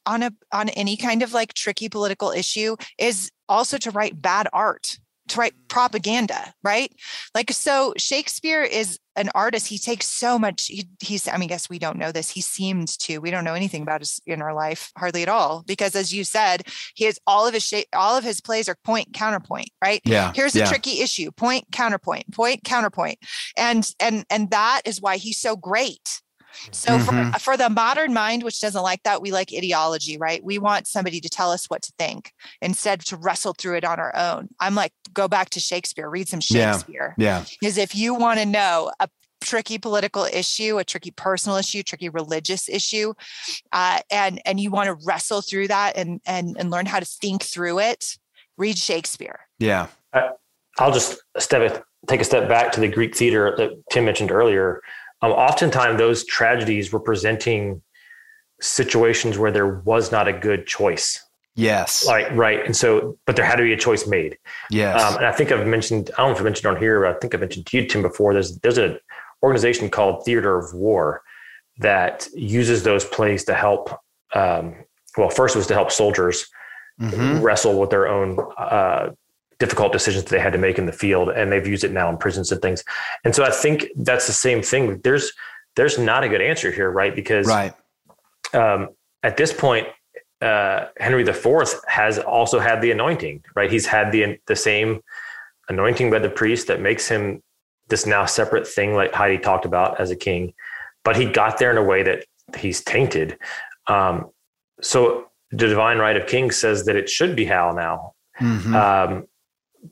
on any kind of like tricky political issue is also to write bad art, to write propaganda, right? Like, so Shakespeare is an artist. He takes so much. He's, I mean, I guess we don't know this. He seemed to, we don't know anything about his inner life, hardly at all, because as you said, he has all of his plays are point counterpoint, right? Yeah. Here's a tricky issue, point counterpoint. And that is why he's so great. So for the modern mind, which doesn't like that, we like ideology, right? We want somebody to tell us what to think instead to wrestle through it on our own. I'm like, go back to Shakespeare, read some Shakespeare. Yeah. Because if you want to know a tricky political issue, a tricky personal issue, tricky religious issue, and you want to wrestle through that and learn how to think through it, read Shakespeare. Yeah. I'll just take a step back to the Greek theater that Tim mentioned earlier. Oftentimes those tragedies were presenting situations where there was not a good choice. Yes. And so, but there had to be a choice made. Yes. And I think I mentioned to you, Tim, before, there's an organization called Theater of War that uses those plays to help. First was to help soldiers wrestle with their own, difficult decisions that they had to make in the field, and they've used it now in prisons and things. And so I think that's the same thing. There's not a good answer here, right? Because at this point, Henry IV has also had the anointing, right? He's had the same anointing by the priest that makes him this now separate thing, like Heidi talked about, as a king, but he got there in a way that he's tainted. So the divine right of kings says that it should be Hal now.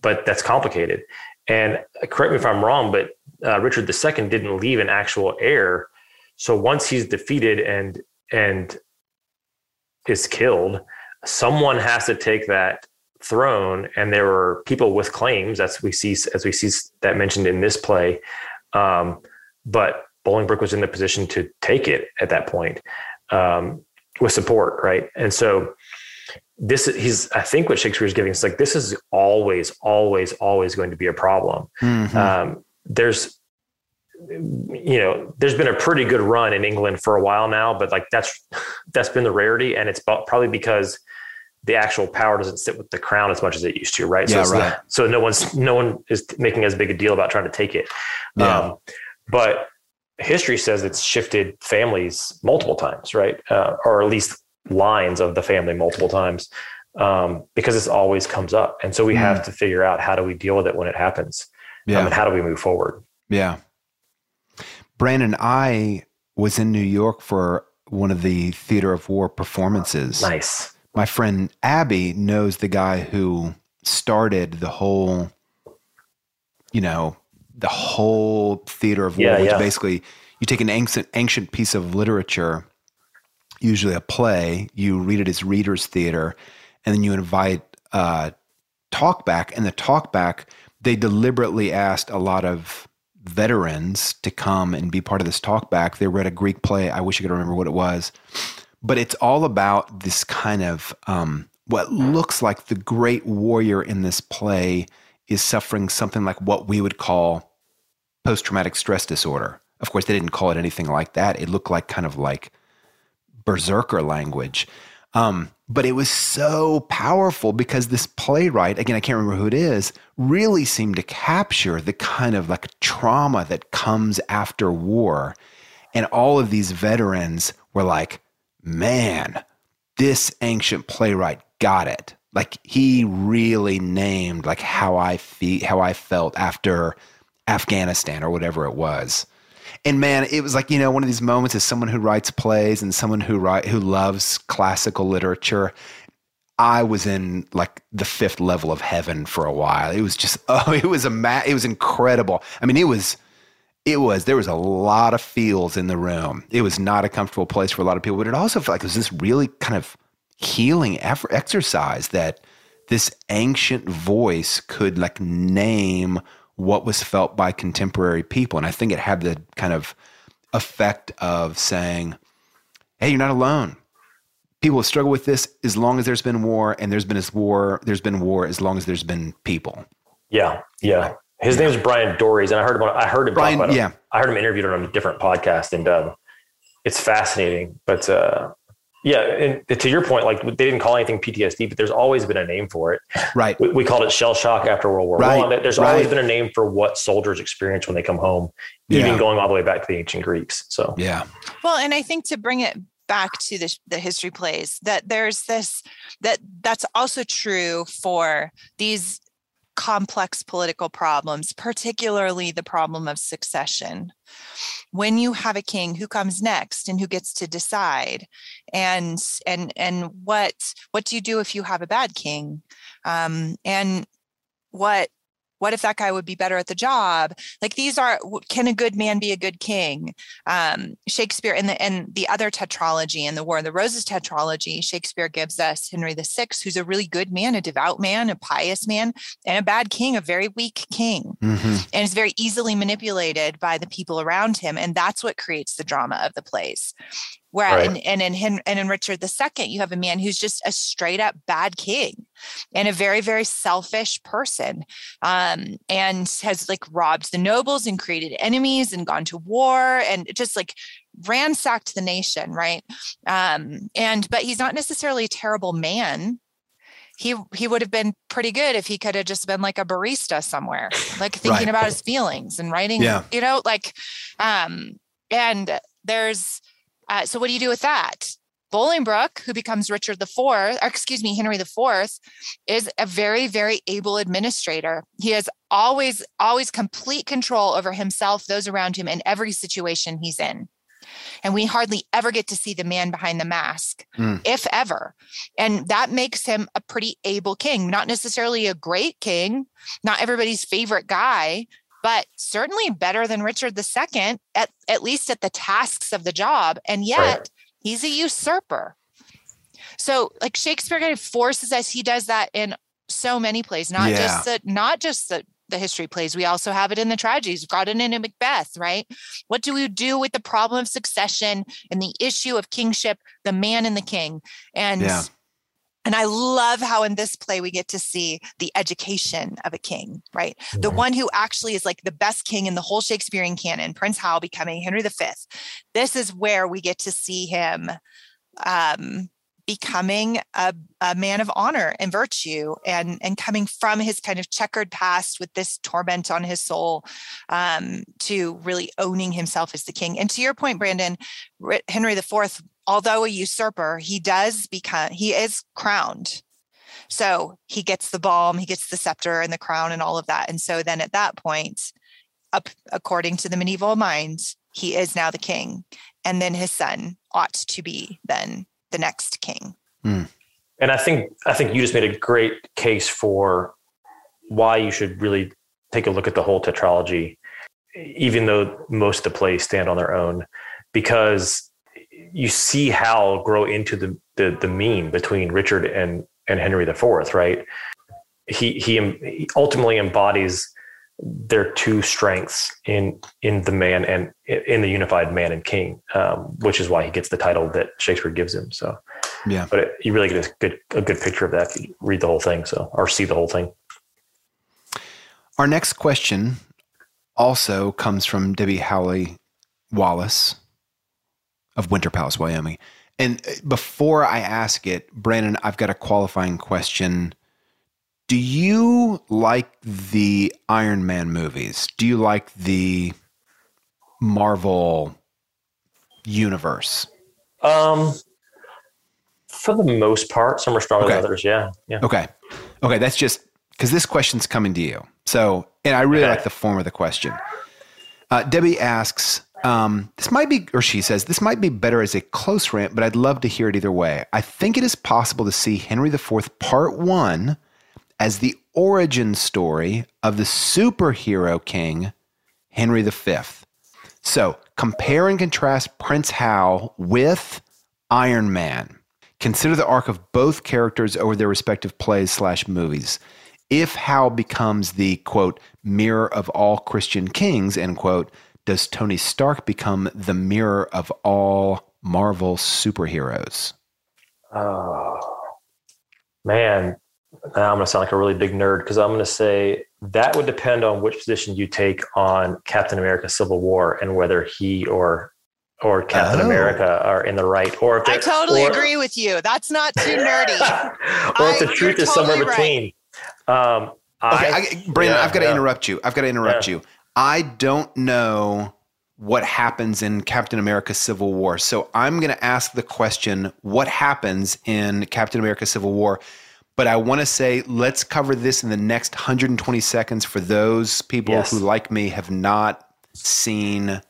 But that's complicated. And correct me if I'm wrong, but Richard II didn't leave an actual heir. So once he's defeated and is killed, someone has to take that throne. And there were people with claims, as we see that mentioned in this play. But Bolingbroke was in the position to take it at that point with support, right? And so I think what Shakespeare is giving is like, this is always, always, always going to be a problem. There's been a pretty good run in England for a while now, but like that's been the rarity. And it's probably because the actual power doesn't sit with the crown as much as it used to. Right. Yeah, so no one is making as big a deal about trying to take it. Yeah. But history says it's shifted families multiple times. Right. Or at least lines of the family multiple times, because this always comes up. And so we have to figure out, how do we deal with it when it happens? Yeah. And how do we move forward? Yeah. Brandon, I was in New York for one of the Theater of War performances. Nice. My friend Abby knows the guy who started the whole, Theater of War, which basically you take an ancient piece of literature, usually a play, you read it as readers' theater, and then you invite talkback. And the talkback, they deliberately asked a lot of veterans to come and be part of this talkback. They read a Greek play. I wish I could remember what it was. But it's all about this kind of what looks like the great warrior in this play is suffering something like what we would call post-traumatic stress disorder. Of course, they didn't call it anything like that. It looked like kind of like berserker language. But it was so powerful because this playwright, again, I can't remember who it is, really seemed to capture the kind of like trauma that comes after war. And all of these veterans were like, man, this ancient playwright got it. Like, he really named like how I felt after Afghanistan or whatever it was. And man, it was like, one of these moments as someone who writes plays and someone who loves classical literature, I was in like the fifth level of heaven for a while. It was just, it was incredible. I mean, there was a lot of feels in the room. It was not a comfortable place for a lot of people, but it also felt like it was this really kind of healing exercise that this ancient voice could like name what was felt by contemporary people. And I think it had the kind of effect of saying, hey, you're not alone. People have struggled with this as long as there's been war, and there's been war as long as there's been people. Yeah. His name is Bryan Doerries, and I heard him talk about him. I heard him interviewed on a different podcast, and it's fascinating. But and to your point, like, they didn't call anything PTSD, but there's always been a name for it. Right. We called it shell shock after World War I. Right. There's always been a name for what soldiers experience when they come home, even going all the way back to the ancient Greeks. So yeah. Well, and I think to bring it back to the history plays, that there's this that's also true for these complex political problems, particularly the problem of succession. When you have a king, who comes next and who gets to decide, and what do you do if you have a bad king, and what if that guy would be better at the job? Like, these are, can a good man be a good king? Shakespeare in the other tetralogy, in the War of the Roses tetralogy, Shakespeare gives us Henry VI, who's a really good man, a devout man, a pious man, and a bad king, a very weak king. Mm-hmm. And is very easily manipulated by the people around him. And that's what creates the drama of the plays. Whereas, right. in Richard II, you have a man who's just a straight up bad king and a very, very selfish person, and has like robbed the nobles and created enemies and gone to war and just like ransacked the nation. Right. But he's not necessarily a terrible man. He would have been pretty good if he could have just been like a barista somewhere, like thinking about his feelings and writing, so what do you do with that? Bolingbroke, who becomes Henry IV, is a very, very able administrator. He has always complete control over himself, those around him, and every situation he's in. And we hardly ever get to see the man behind the mask, if ever. And that makes him a pretty able king, not necessarily a great king, not everybody's favorite guy, but certainly better than Richard II, at least at the tasks of the job. And yet he's a usurper. So like Shakespeare kind of forces us, he does that in so many plays, not just the history plays. We also have it in the tragedies. We've got it in Macbeth, right? What do we do with the problem of succession and the issue of kingship, the man and the king? And I love how in this play, we get to see the education of a king, right? The one who actually is like the best king in the whole Shakespearean canon, Prince Hal becoming Henry V. This is where we get to see him becoming a man of honor and virtue and coming from his kind of checkered past with this torment on his soul to really owning himself as the king. And to your point, Brandon, Henry IV, although a usurper, he is crowned. So he gets the balm, he gets the scepter and the crown and all of that. And so then at that point, according to the medieval mind, he is now the king. And then his son ought to be then the next king. Mm. And I think you just made a great case for why you should really take a look at the whole tetralogy, even though most of the plays stand on their own, because you see Hal grow into the mean between Richard and Henry IV, right? He ultimately embodies their two strengths in the man and in the unified man and king, which is why he gets the title that Shakespeare gives him. So, but you really get a good picture of that if you read the whole thing, or see the whole thing. Our next question also comes from Debbie Howley Wallace of Winter Palace, Wyoming. And before I ask it, Brandon, I've got a qualifying question. Do you like the Iron Man movies? Do you like the Marvel universe? For the most part, some are stronger than others. Yeah. Okay. That's just because this question's coming to you. So, and I really like the form of the question. Debbie asks, she says, this might be better as a close rant, but I'd love to hear it either way. I think it is possible to see Henry IV Part 1 as the origin story of the superhero king, Henry V. So compare and contrast Prince Hal with Iron Man. Consider the arc of both characters over their respective plays/movies. If Hal becomes the, quote, mirror of all Christian kings, end quote, does Tony Stark become the mirror of all Marvel superheroes? Oh, man. Now I'm going to sound like a really big nerd because I'm going to say that would depend on which position you take on Captain America Civil War and whether he or Captain America are in the right. Or if I totally agree with you. That's not too nerdy. Or if the truth is totally somewhere between. Right. Brandon, I've got to interrupt you. I don't know what happens in Captain America Civil War. So I'm going to ask the question, what happens in Captain America Civil War? But I want to say, let's cover this in the next 120 seconds for those people who, like me, have not seen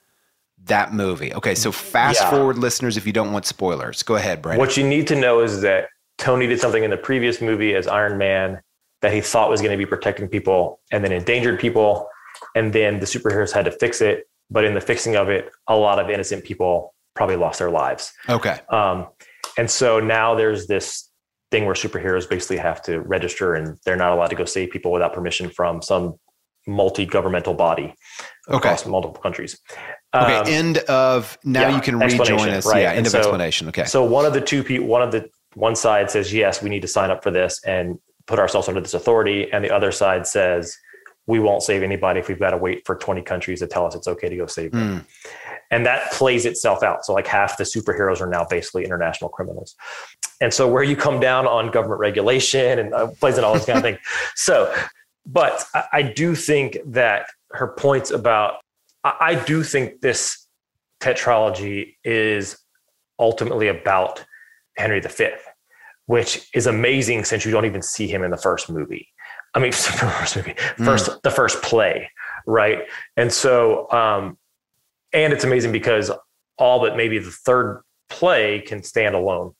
that movie. Okay, so fast forward, listeners, if you don't want spoilers. Go ahead, Brandon. What you need to know is that Tony did something in the previous movie as Iron Man that he thought was going to be protecting people and then endangered people. And then the superheroes had to fix it. But in the fixing of it, a lot of innocent people probably lost their lives. Okay. And so now there's this thing where superheroes basically have to register and they're not allowed to go save people without permission from some multi-governmental body across multiple countries. Okay. End of, now you can rejoin us. Right? Yeah. End of explanation. Okay. So one side says, yes, we need to sign up for this and put ourselves under this authority. And the other side says, we won't save anybody if we've got to wait for 20 countries to tell us it's okay to go save them. And that plays itself out. So like half the superheroes are now basically international criminals. And so where you come down on government regulation and plays in all this kind of thing. So, but I do think that her points about, I do think this tetralogy is ultimately about Henry V, which is amazing since you don't even see him in the first movie. The first play, right? And so, and it's amazing because all but maybe the third play can stand alone.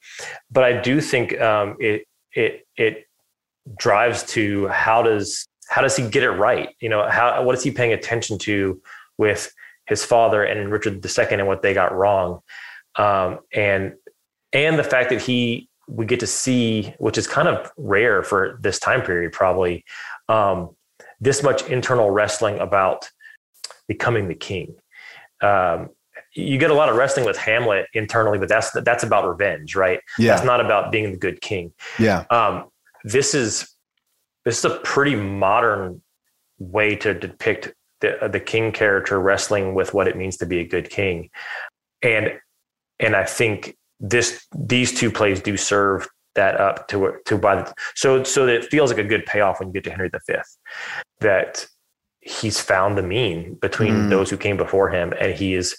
But I do think it drives to how does he get it right? You know, what is he paying attention to with his father and Richard II and what they got wrong, and the fact that we get to see, which is kind of rare for this time period, probably, this much internal wrestling about becoming the king. You get a lot of wrestling with Hamlet internally, but that's about revenge, right? Yeah. That's not about being the good king. Yeah. This is a pretty modern way to depict the king character wrestling with what it means to be a good king. And I think these two plays do serve that up so that it feels like a good payoff when you get to Henry V, that he's found the mean between those who came before him, and he is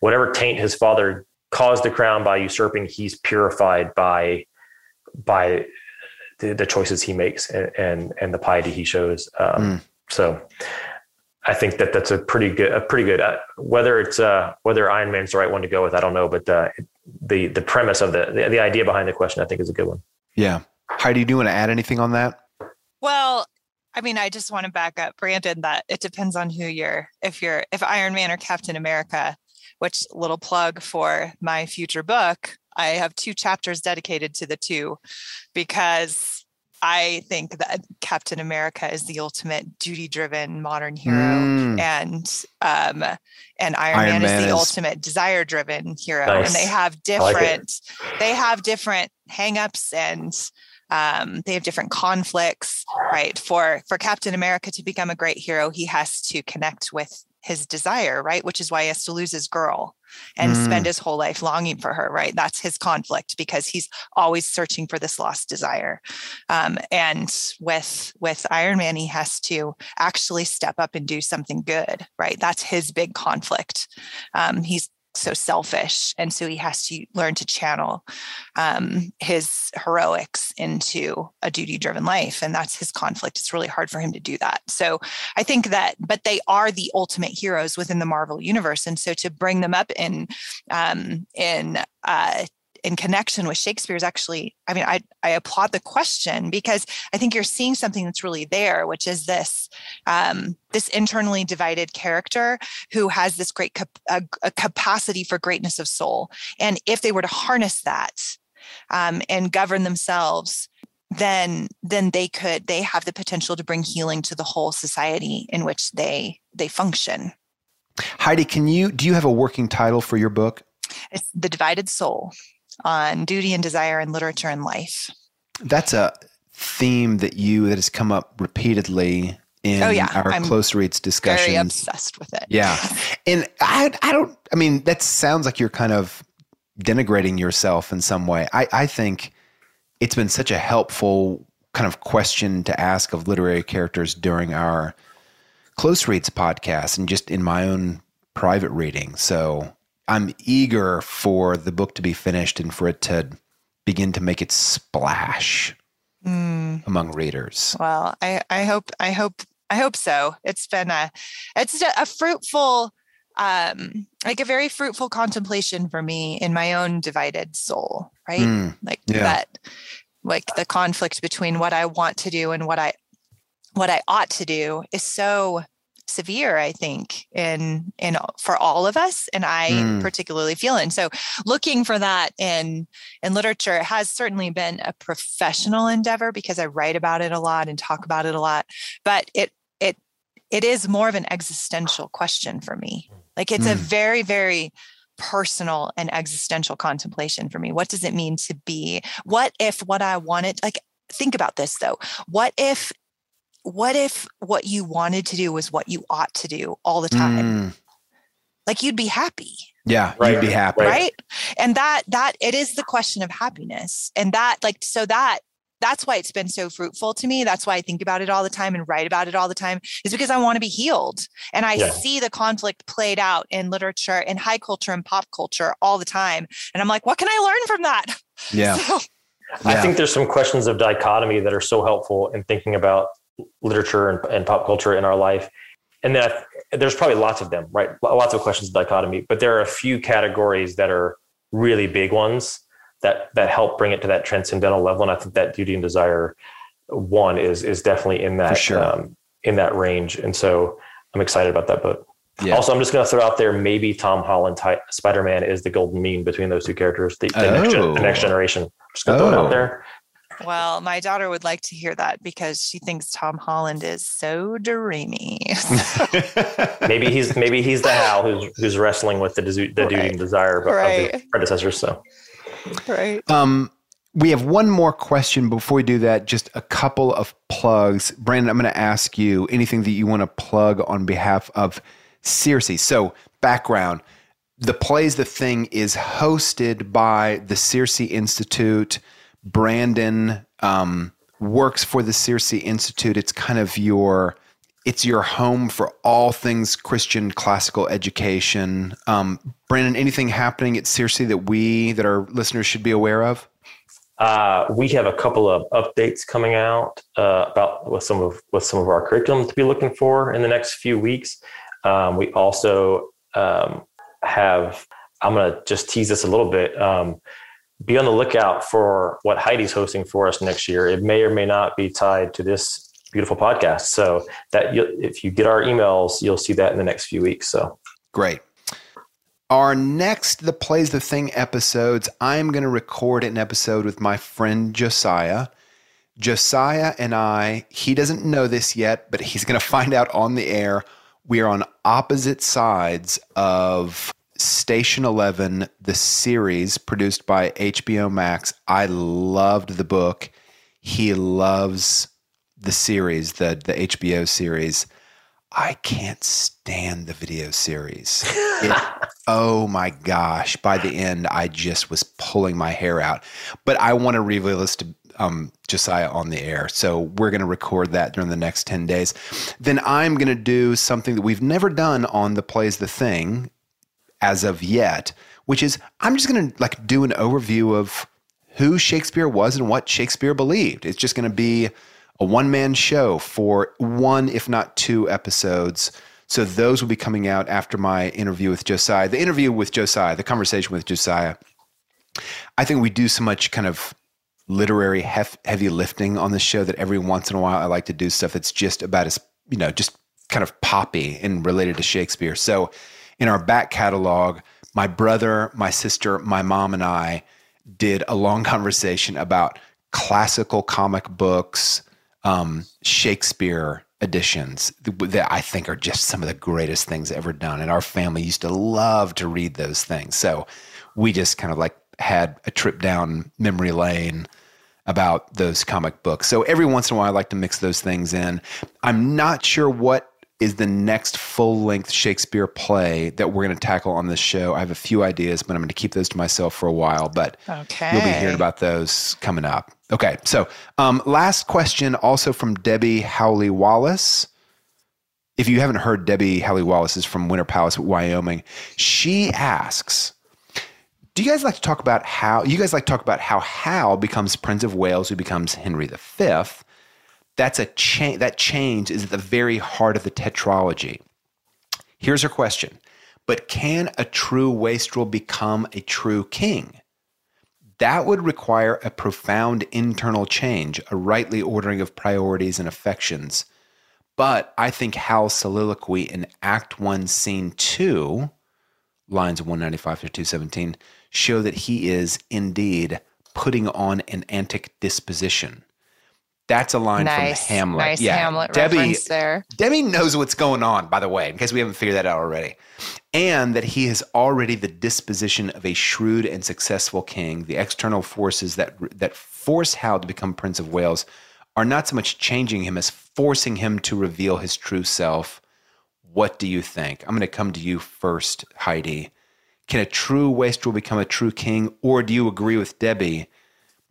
whatever taint his father caused the crown by usurping, he's purified by the choices he makes and the piety he shows. So I think that's a pretty good whether Iron Man's the right one to go with, I don't know, but the premise of the idea behind the question, I think, is a good one. Yeah. Heidi, do you want to add anything on that? Well, I mean, I just want to back up, Brandon, that it depends on who if Iron Man or Captain America, which, little plug for my future book, I have 2 chapters dedicated to the two, because I think that Captain America is the ultimate duty-driven modern hero, and Iron Man is the ultimate desire-driven hero. Nice. And they have different hangups and they have different conflicts. Right? For Captain America to become a great hero, he has to connect with his desire, right? Which is why he has to lose his girl and spend his whole life longing for her, right? That's his conflict, because he's always searching for this lost desire. And with Iron Man, he has to actually step up and do something good, right? That's his big conflict. He's so selfish, and so he has to learn to channel his heroics into a duty-driven life, and that's his conflict. It's really hard for him to do that. So I think that, but they are the ultimate heroes within the Marvel universe, and so to bring them up in connection with Shakespeare is actually, I mean, I applaud the question, because I think you're seeing something that's really there, which is this internally divided character who has this great capacity for greatness of soul. And if they were to harness that and govern themselves, then they have the potential to bring healing to the whole society in which they function. Heidi, do you have a working title for your book? It's The Divided Soul: on Duty and Desire in Literature and Life. That's a theme that has come up repeatedly in our close reads discussions. Very obsessed with it. Yeah. And I mean, that sounds like you're kind of denigrating yourself in some way. I think it's been such a helpful kind of question to ask of literary characters during our close reads podcast and just in my own private reading. So I'm eager for the book to be finished and for it to begin to make its splash among readers. Well, I hope so. It's been a fruitful, like a very fruitful contemplation for me in my own divided soul, right? That, like the conflict between what I want to do and what I ought to do is so severe, I think, in for all of us, and I particularly feel it. And so looking for that in literature has certainly been a professional endeavor because I write about it a lot and talk about it a lot, but it is more of an existential question for me. Like it's a very, very personal and existential contemplation for me. What does it mean to be? What if what I wanted, like, think about this though. What if what you wanted to do was what you ought to do all the time? Like you'd be happy. Yeah. Right. You'd be happy. Right. And that it is the question of happiness. And that, like, so that's why it's been so fruitful to me. That's why I think about it all the time and write about it all the time, is because I want to be healed. And I see the conflict played out in literature, in high culture and pop culture all the time. And I'm like, what can I learn from that? Yeah. I think there's some questions of dichotomy that are so helpful in thinking about literature and pop culture in our life. And then there's probably lots of them, right? Lots of questions of dichotomy, but there are a few categories that are really big ones that help bring it to that transcendental level. And I think that duty and desire one is definitely in that, in that range. And so I'm excited about that book. Yeah. Also, I'm just going to throw out there, maybe Tom Holland Spider-Man is the golden mean between those two characters, the next generation. I'm just going to throw it out there. Well, my daughter would like to hear that because she thinks Tom Holland is so dreamy. maybe he's the Hal who's wrestling with the duty and desire of his predecessors. So, we have one more question before we do that. Just a couple of plugs, Brandon. I'm going to ask you anything that you want to plug on behalf of Circe. So, background: The Play's The Thing is hosted by the Circe Institute. Brandon works for the Circe Institute. It's kind of your home for all things Christian classical education. Brandon, anything happening at Circe that our listeners should be aware of? We have a couple of updates coming out about with some of our curriculum to be looking for in the next few weeks. We also have. I'm going to just tease this a little bit. Be on the lookout for what Heidi's hosting for us next year. It may or may not be tied to this beautiful podcast. So that if you get our emails, you'll see that in the next few weeks. So great. Our next The Play's The Thing episodes, I'm going to record an episode with my friend Josiah. Josiah and I, he doesn't know this yet, but he's going to find out on the air. We are on opposite sides of Station 11, the series produced by HBO Max. I loved the book. He loves the series, the HBO series. I can't stand the video series. Oh my gosh. By the end, I just was pulling my hair out. But I want to reveal this to Josiah on the air. So we're going to record that during the next 10 days. Then I'm going to do something that we've never done on The Play's The Thing as of yet, which is I'm just going to like do an overview of who Shakespeare was and what Shakespeare believed. It's just going to be a one-man show for one, if not two episodes. So those will be coming out after my interview with Josiah. The interview with Josiah, the conversation with Josiah. I think we do so much kind of literary heavy lifting on this show that every once in a while I like to do stuff that's just about as, you know, just kind of poppy and related to Shakespeare. So in our back catalog, my brother, my sister, my mom, and I did a long conversation about classical comic books, Shakespeare editions that I think are just some of the greatest things ever done. And our family used to love to read those things. So we just kind of like had a trip down memory lane about those comic books. So every once in a while, I like to mix those things in. I'm not sure what is the next full-length Shakespeare play that we're going to tackle on this show. I have a few ideas, but I'm going to keep those to myself for a while, but you'll be hearing about those coming up. Okay, so last question, also from Debbie Howley-Wallace. If you haven't heard, Debbie Howley-Wallace is from Winter Palace, Wyoming. She asks, do you guys like to talk about how Hal becomes Prince of Wales, who becomes Henry V? That's a change. That change is at the very heart of the tetralogy. Here's her question. But can a true wastrel become a true king? That would require a profound internal change, a rightly ordering of priorities and affections. But I think Hal's soliloquy in Act 1, Scene 2, lines 195 to 217, show that he is indeed putting on an antic disposition. That's a line from Hamlet. Nice Hamlet reference there. Debbie knows what's going on, by the way, in case we haven't figured that out already. And that he has already the disposition of a shrewd and successful king. The external forces that force Hal to become Prince of Wales are not so much changing him as forcing him to reveal his true self. What do you think? I'm going to come to you first, Heidi. Can a true wastrel become a true king? Or do you agree with Debbie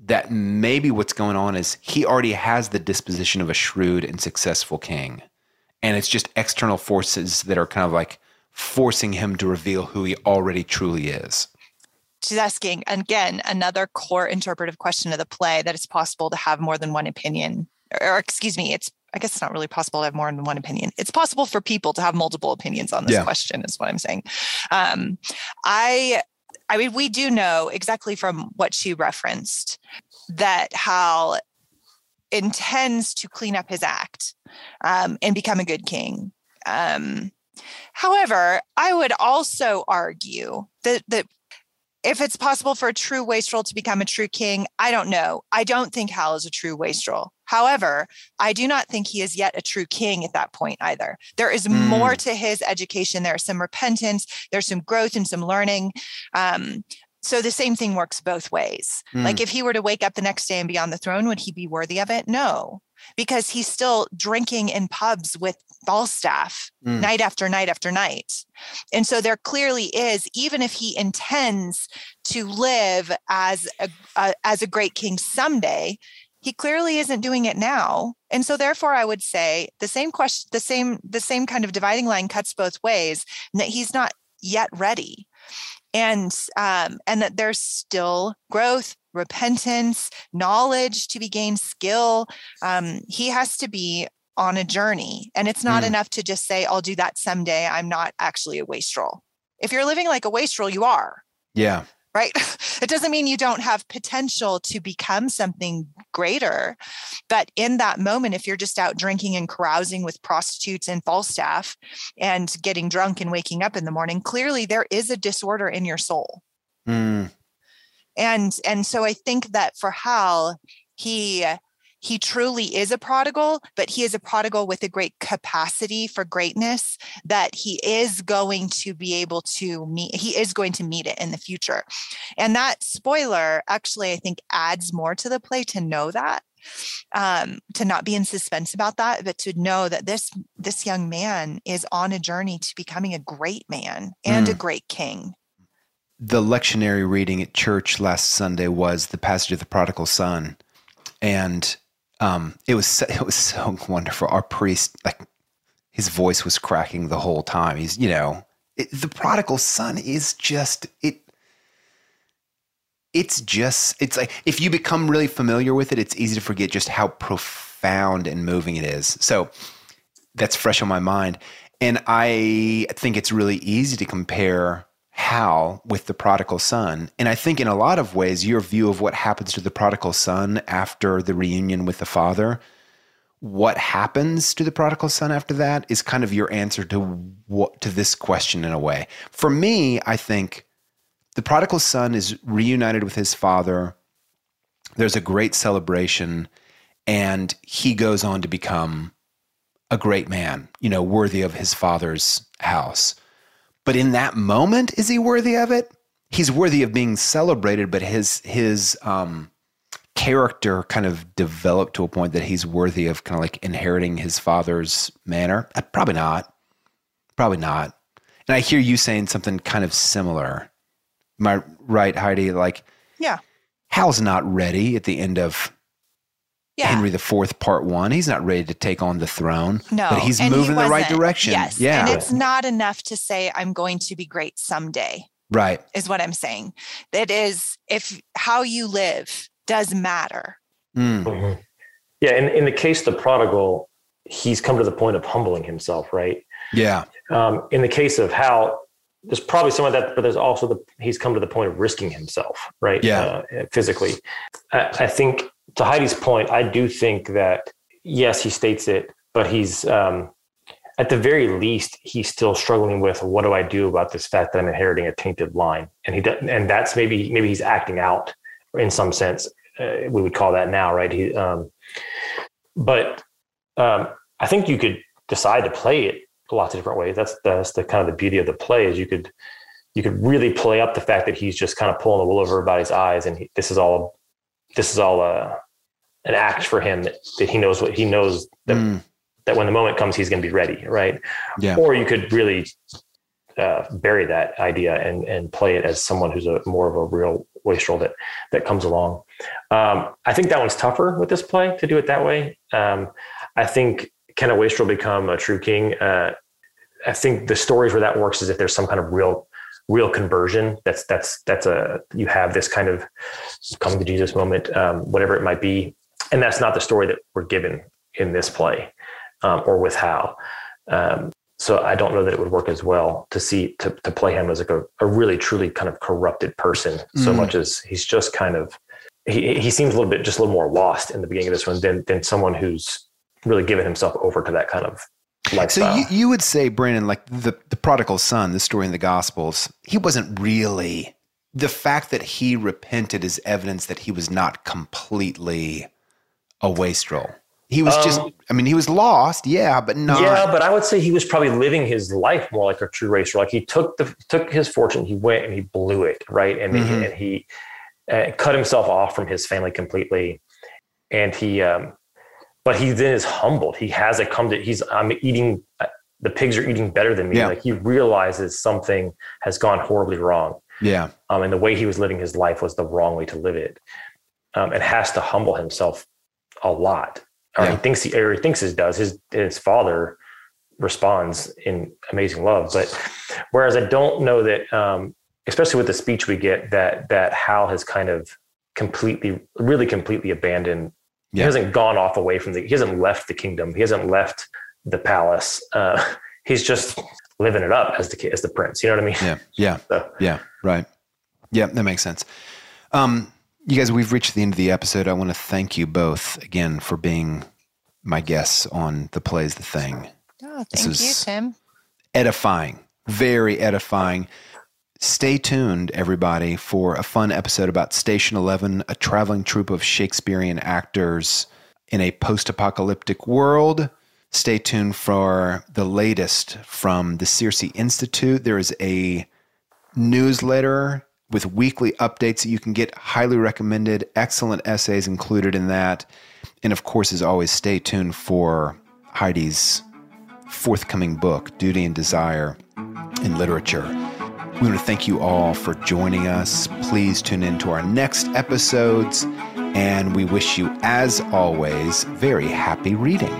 that maybe what's going on is he already has the disposition of a shrewd and successful king, and it's just external forces that are kind of like forcing him to reveal who he already truly is? She's asking, again, another core interpretive question of the play, that it's possible to have more than one opinion. I guess it's not really possible to have more than one opinion. It's possible for people to have multiple opinions on this question, is what I'm saying. I mean, we do know exactly from what she referenced that Hal intends to clean up his act and become a good king. However, I would also argue that if it's possible for a true wastrel to become a true king, I don't know. I don't think Hal is a true wastrel. However, I do not think he is yet a true king at that point either. There is more to his education. There's some repentance. There's some growth and some learning. So the same thing works both ways. Like if he were to wake up the next day and be on the throne, would he be worthy of it? No, because he's still drinking in pubs with Falstaff night after night after night. And so there clearly is, even if he intends to live as a great king someday, he clearly isn't doing it now. And so therefore I would say the same question, the same kind of dividing line cuts both ways, and that he's not yet ready. And that there's still growth, repentance, knowledge to be gained, skill. He has to be on a journey, and it's not enough to just say, I'll do that someday. I'm not actually a wastrel. If you're living like a wastrel, you are. Yeah. Right? It doesn't mean you don't have potential to become something greater. But in that moment, if you're just out drinking and carousing with prostitutes and Falstaff and getting drunk and waking up in the morning, clearly there is a disorder in your soul. And so I think that for Hal, he truly is a prodigal, but he is a prodigal with a great capacity for greatness that he is going to be able to meet. He is going to meet it in the future. And that spoiler actually, I think, adds more to the play to know that, to not be in suspense about that, but to know that this young man is on a journey to becoming a great man and a great king. The lectionary reading at church last Sunday was the passage of the prodigal son. And it was so wonderful. Our priest, like, his voice was cracking the whole time. He's, the prodigal son is just, it's like, if you become really familiar with it, it's easy to forget just how profound and moving it is. So that's fresh on my mind. And I think it's really easy to compare Hal with the prodigal son. And I think in a lot of ways, your view of what happens to the prodigal son after the reunion with the father, what happens to the prodigal son after that, is kind of your answer to this question in a way. For me, I think the prodigal son is reunited with his father. There's a great celebration, and he goes on to become a great man, worthy of his father's house. But in that moment, is he worthy of it? He's worthy of being celebrated, but his character kind of developed to a point that he's worthy of kind of like inheriting his father's manor? Probably not. And I hear you saying something kind of similar. Am I right, Heidi? Like, yeah, Hal's not ready at the end of Henry IV, Part 1. He's not ready to take on the throne. No. But he's moving in the right direction. Yes. Yeah. And it's not enough to say, I'm going to be great someday. Right. Is what I'm saying. That is, if how you live does matter. Mm. Mm-hmm. Yeah. And in the case of the prodigal, he's come to the point of humbling himself, right? Yeah. In the case of Hal, there's probably some of that, but there's also he's come to the point of risking himself, right? Yeah. Physically. I think, to Heidi's point, I do think that, yes, he states it, but he's, at the very least, he's still struggling with, what do I do about this fact that I'm inheriting a tainted line? And that's maybe he's acting out in some sense. We would call that now, right? He, but I think you could decide to play it lots of different ways. That's the kind of the beauty of the play, is you could really play up the fact that he's just kind of pulling the wool over everybody's eyes, and this is all an act for him that he knows that that when the moment comes, he's going to be ready, right? Yeah. Or you could really bury that idea and play it as someone who's more of a real wastrel that comes along. I think that one's tougher with this play to do it that way. I think, can a wastrel become a true king? I think the stories where that works is if there's some kind of real conversion. That's you have this kind of coming to Jesus moment, whatever it might be. And that's not the story that we're given in this play, or with Hal. So I don't know that it would work as well to play him as like a really truly kind of corrupted person, so much as he's just kind of, he seems a little more lost in the beginning of this one than someone who's really given himself over to that kind of lifestyle. So you would say, Brandon, like the prodigal son, the story in the Gospels, he wasn't really, the fact that he repented is evidence that he was not completely a wastrel. He was he was lost. Yeah, but not. Yeah, but I would say he was probably living his life more like a true wastrel. Like, he took his fortune, he went and he blew it, right? And he cut himself off from his family completely. And but he then is humbled. He has a the pigs are eating better than me. Yeah. Like, he realizes something has gone horribly wrong. Yeah. And the way he was living his life was the wrong way to live it. And has to humble himself a lot. Or he thinks he does. His father responds in amazing love. But whereas I don't know that, especially with the speech we get, that Hal has kind of completely abandoned. Yeah. He hasn't gone off away from he hasn't left the kingdom. He hasn't left the palace. He's just living it up as the prince. You know what I mean? Yeah. Yeah. So. Yeah. Right. Yeah. That makes sense. You guys, we've reached the end of the episode. I want to thank you both again for being my guests on The Play's The Thing. Oh, thank you, Tim. Edifying. Very edifying. Stay tuned, everybody, for a fun episode about Station 11, a traveling troupe of Shakespearean actors in a post-apocalyptic world. Stay tuned for the latest from the Circe Institute. There is a newsletter with weekly updates that you can get. Highly recommended. Excellent essays included in that. And of course, as always, stay tuned for Heidi's forthcoming book, Duty and Desire in Literature. We want to thank you all for joining us. Please tune in to our next episodes, and we wish you, as always, very happy reading.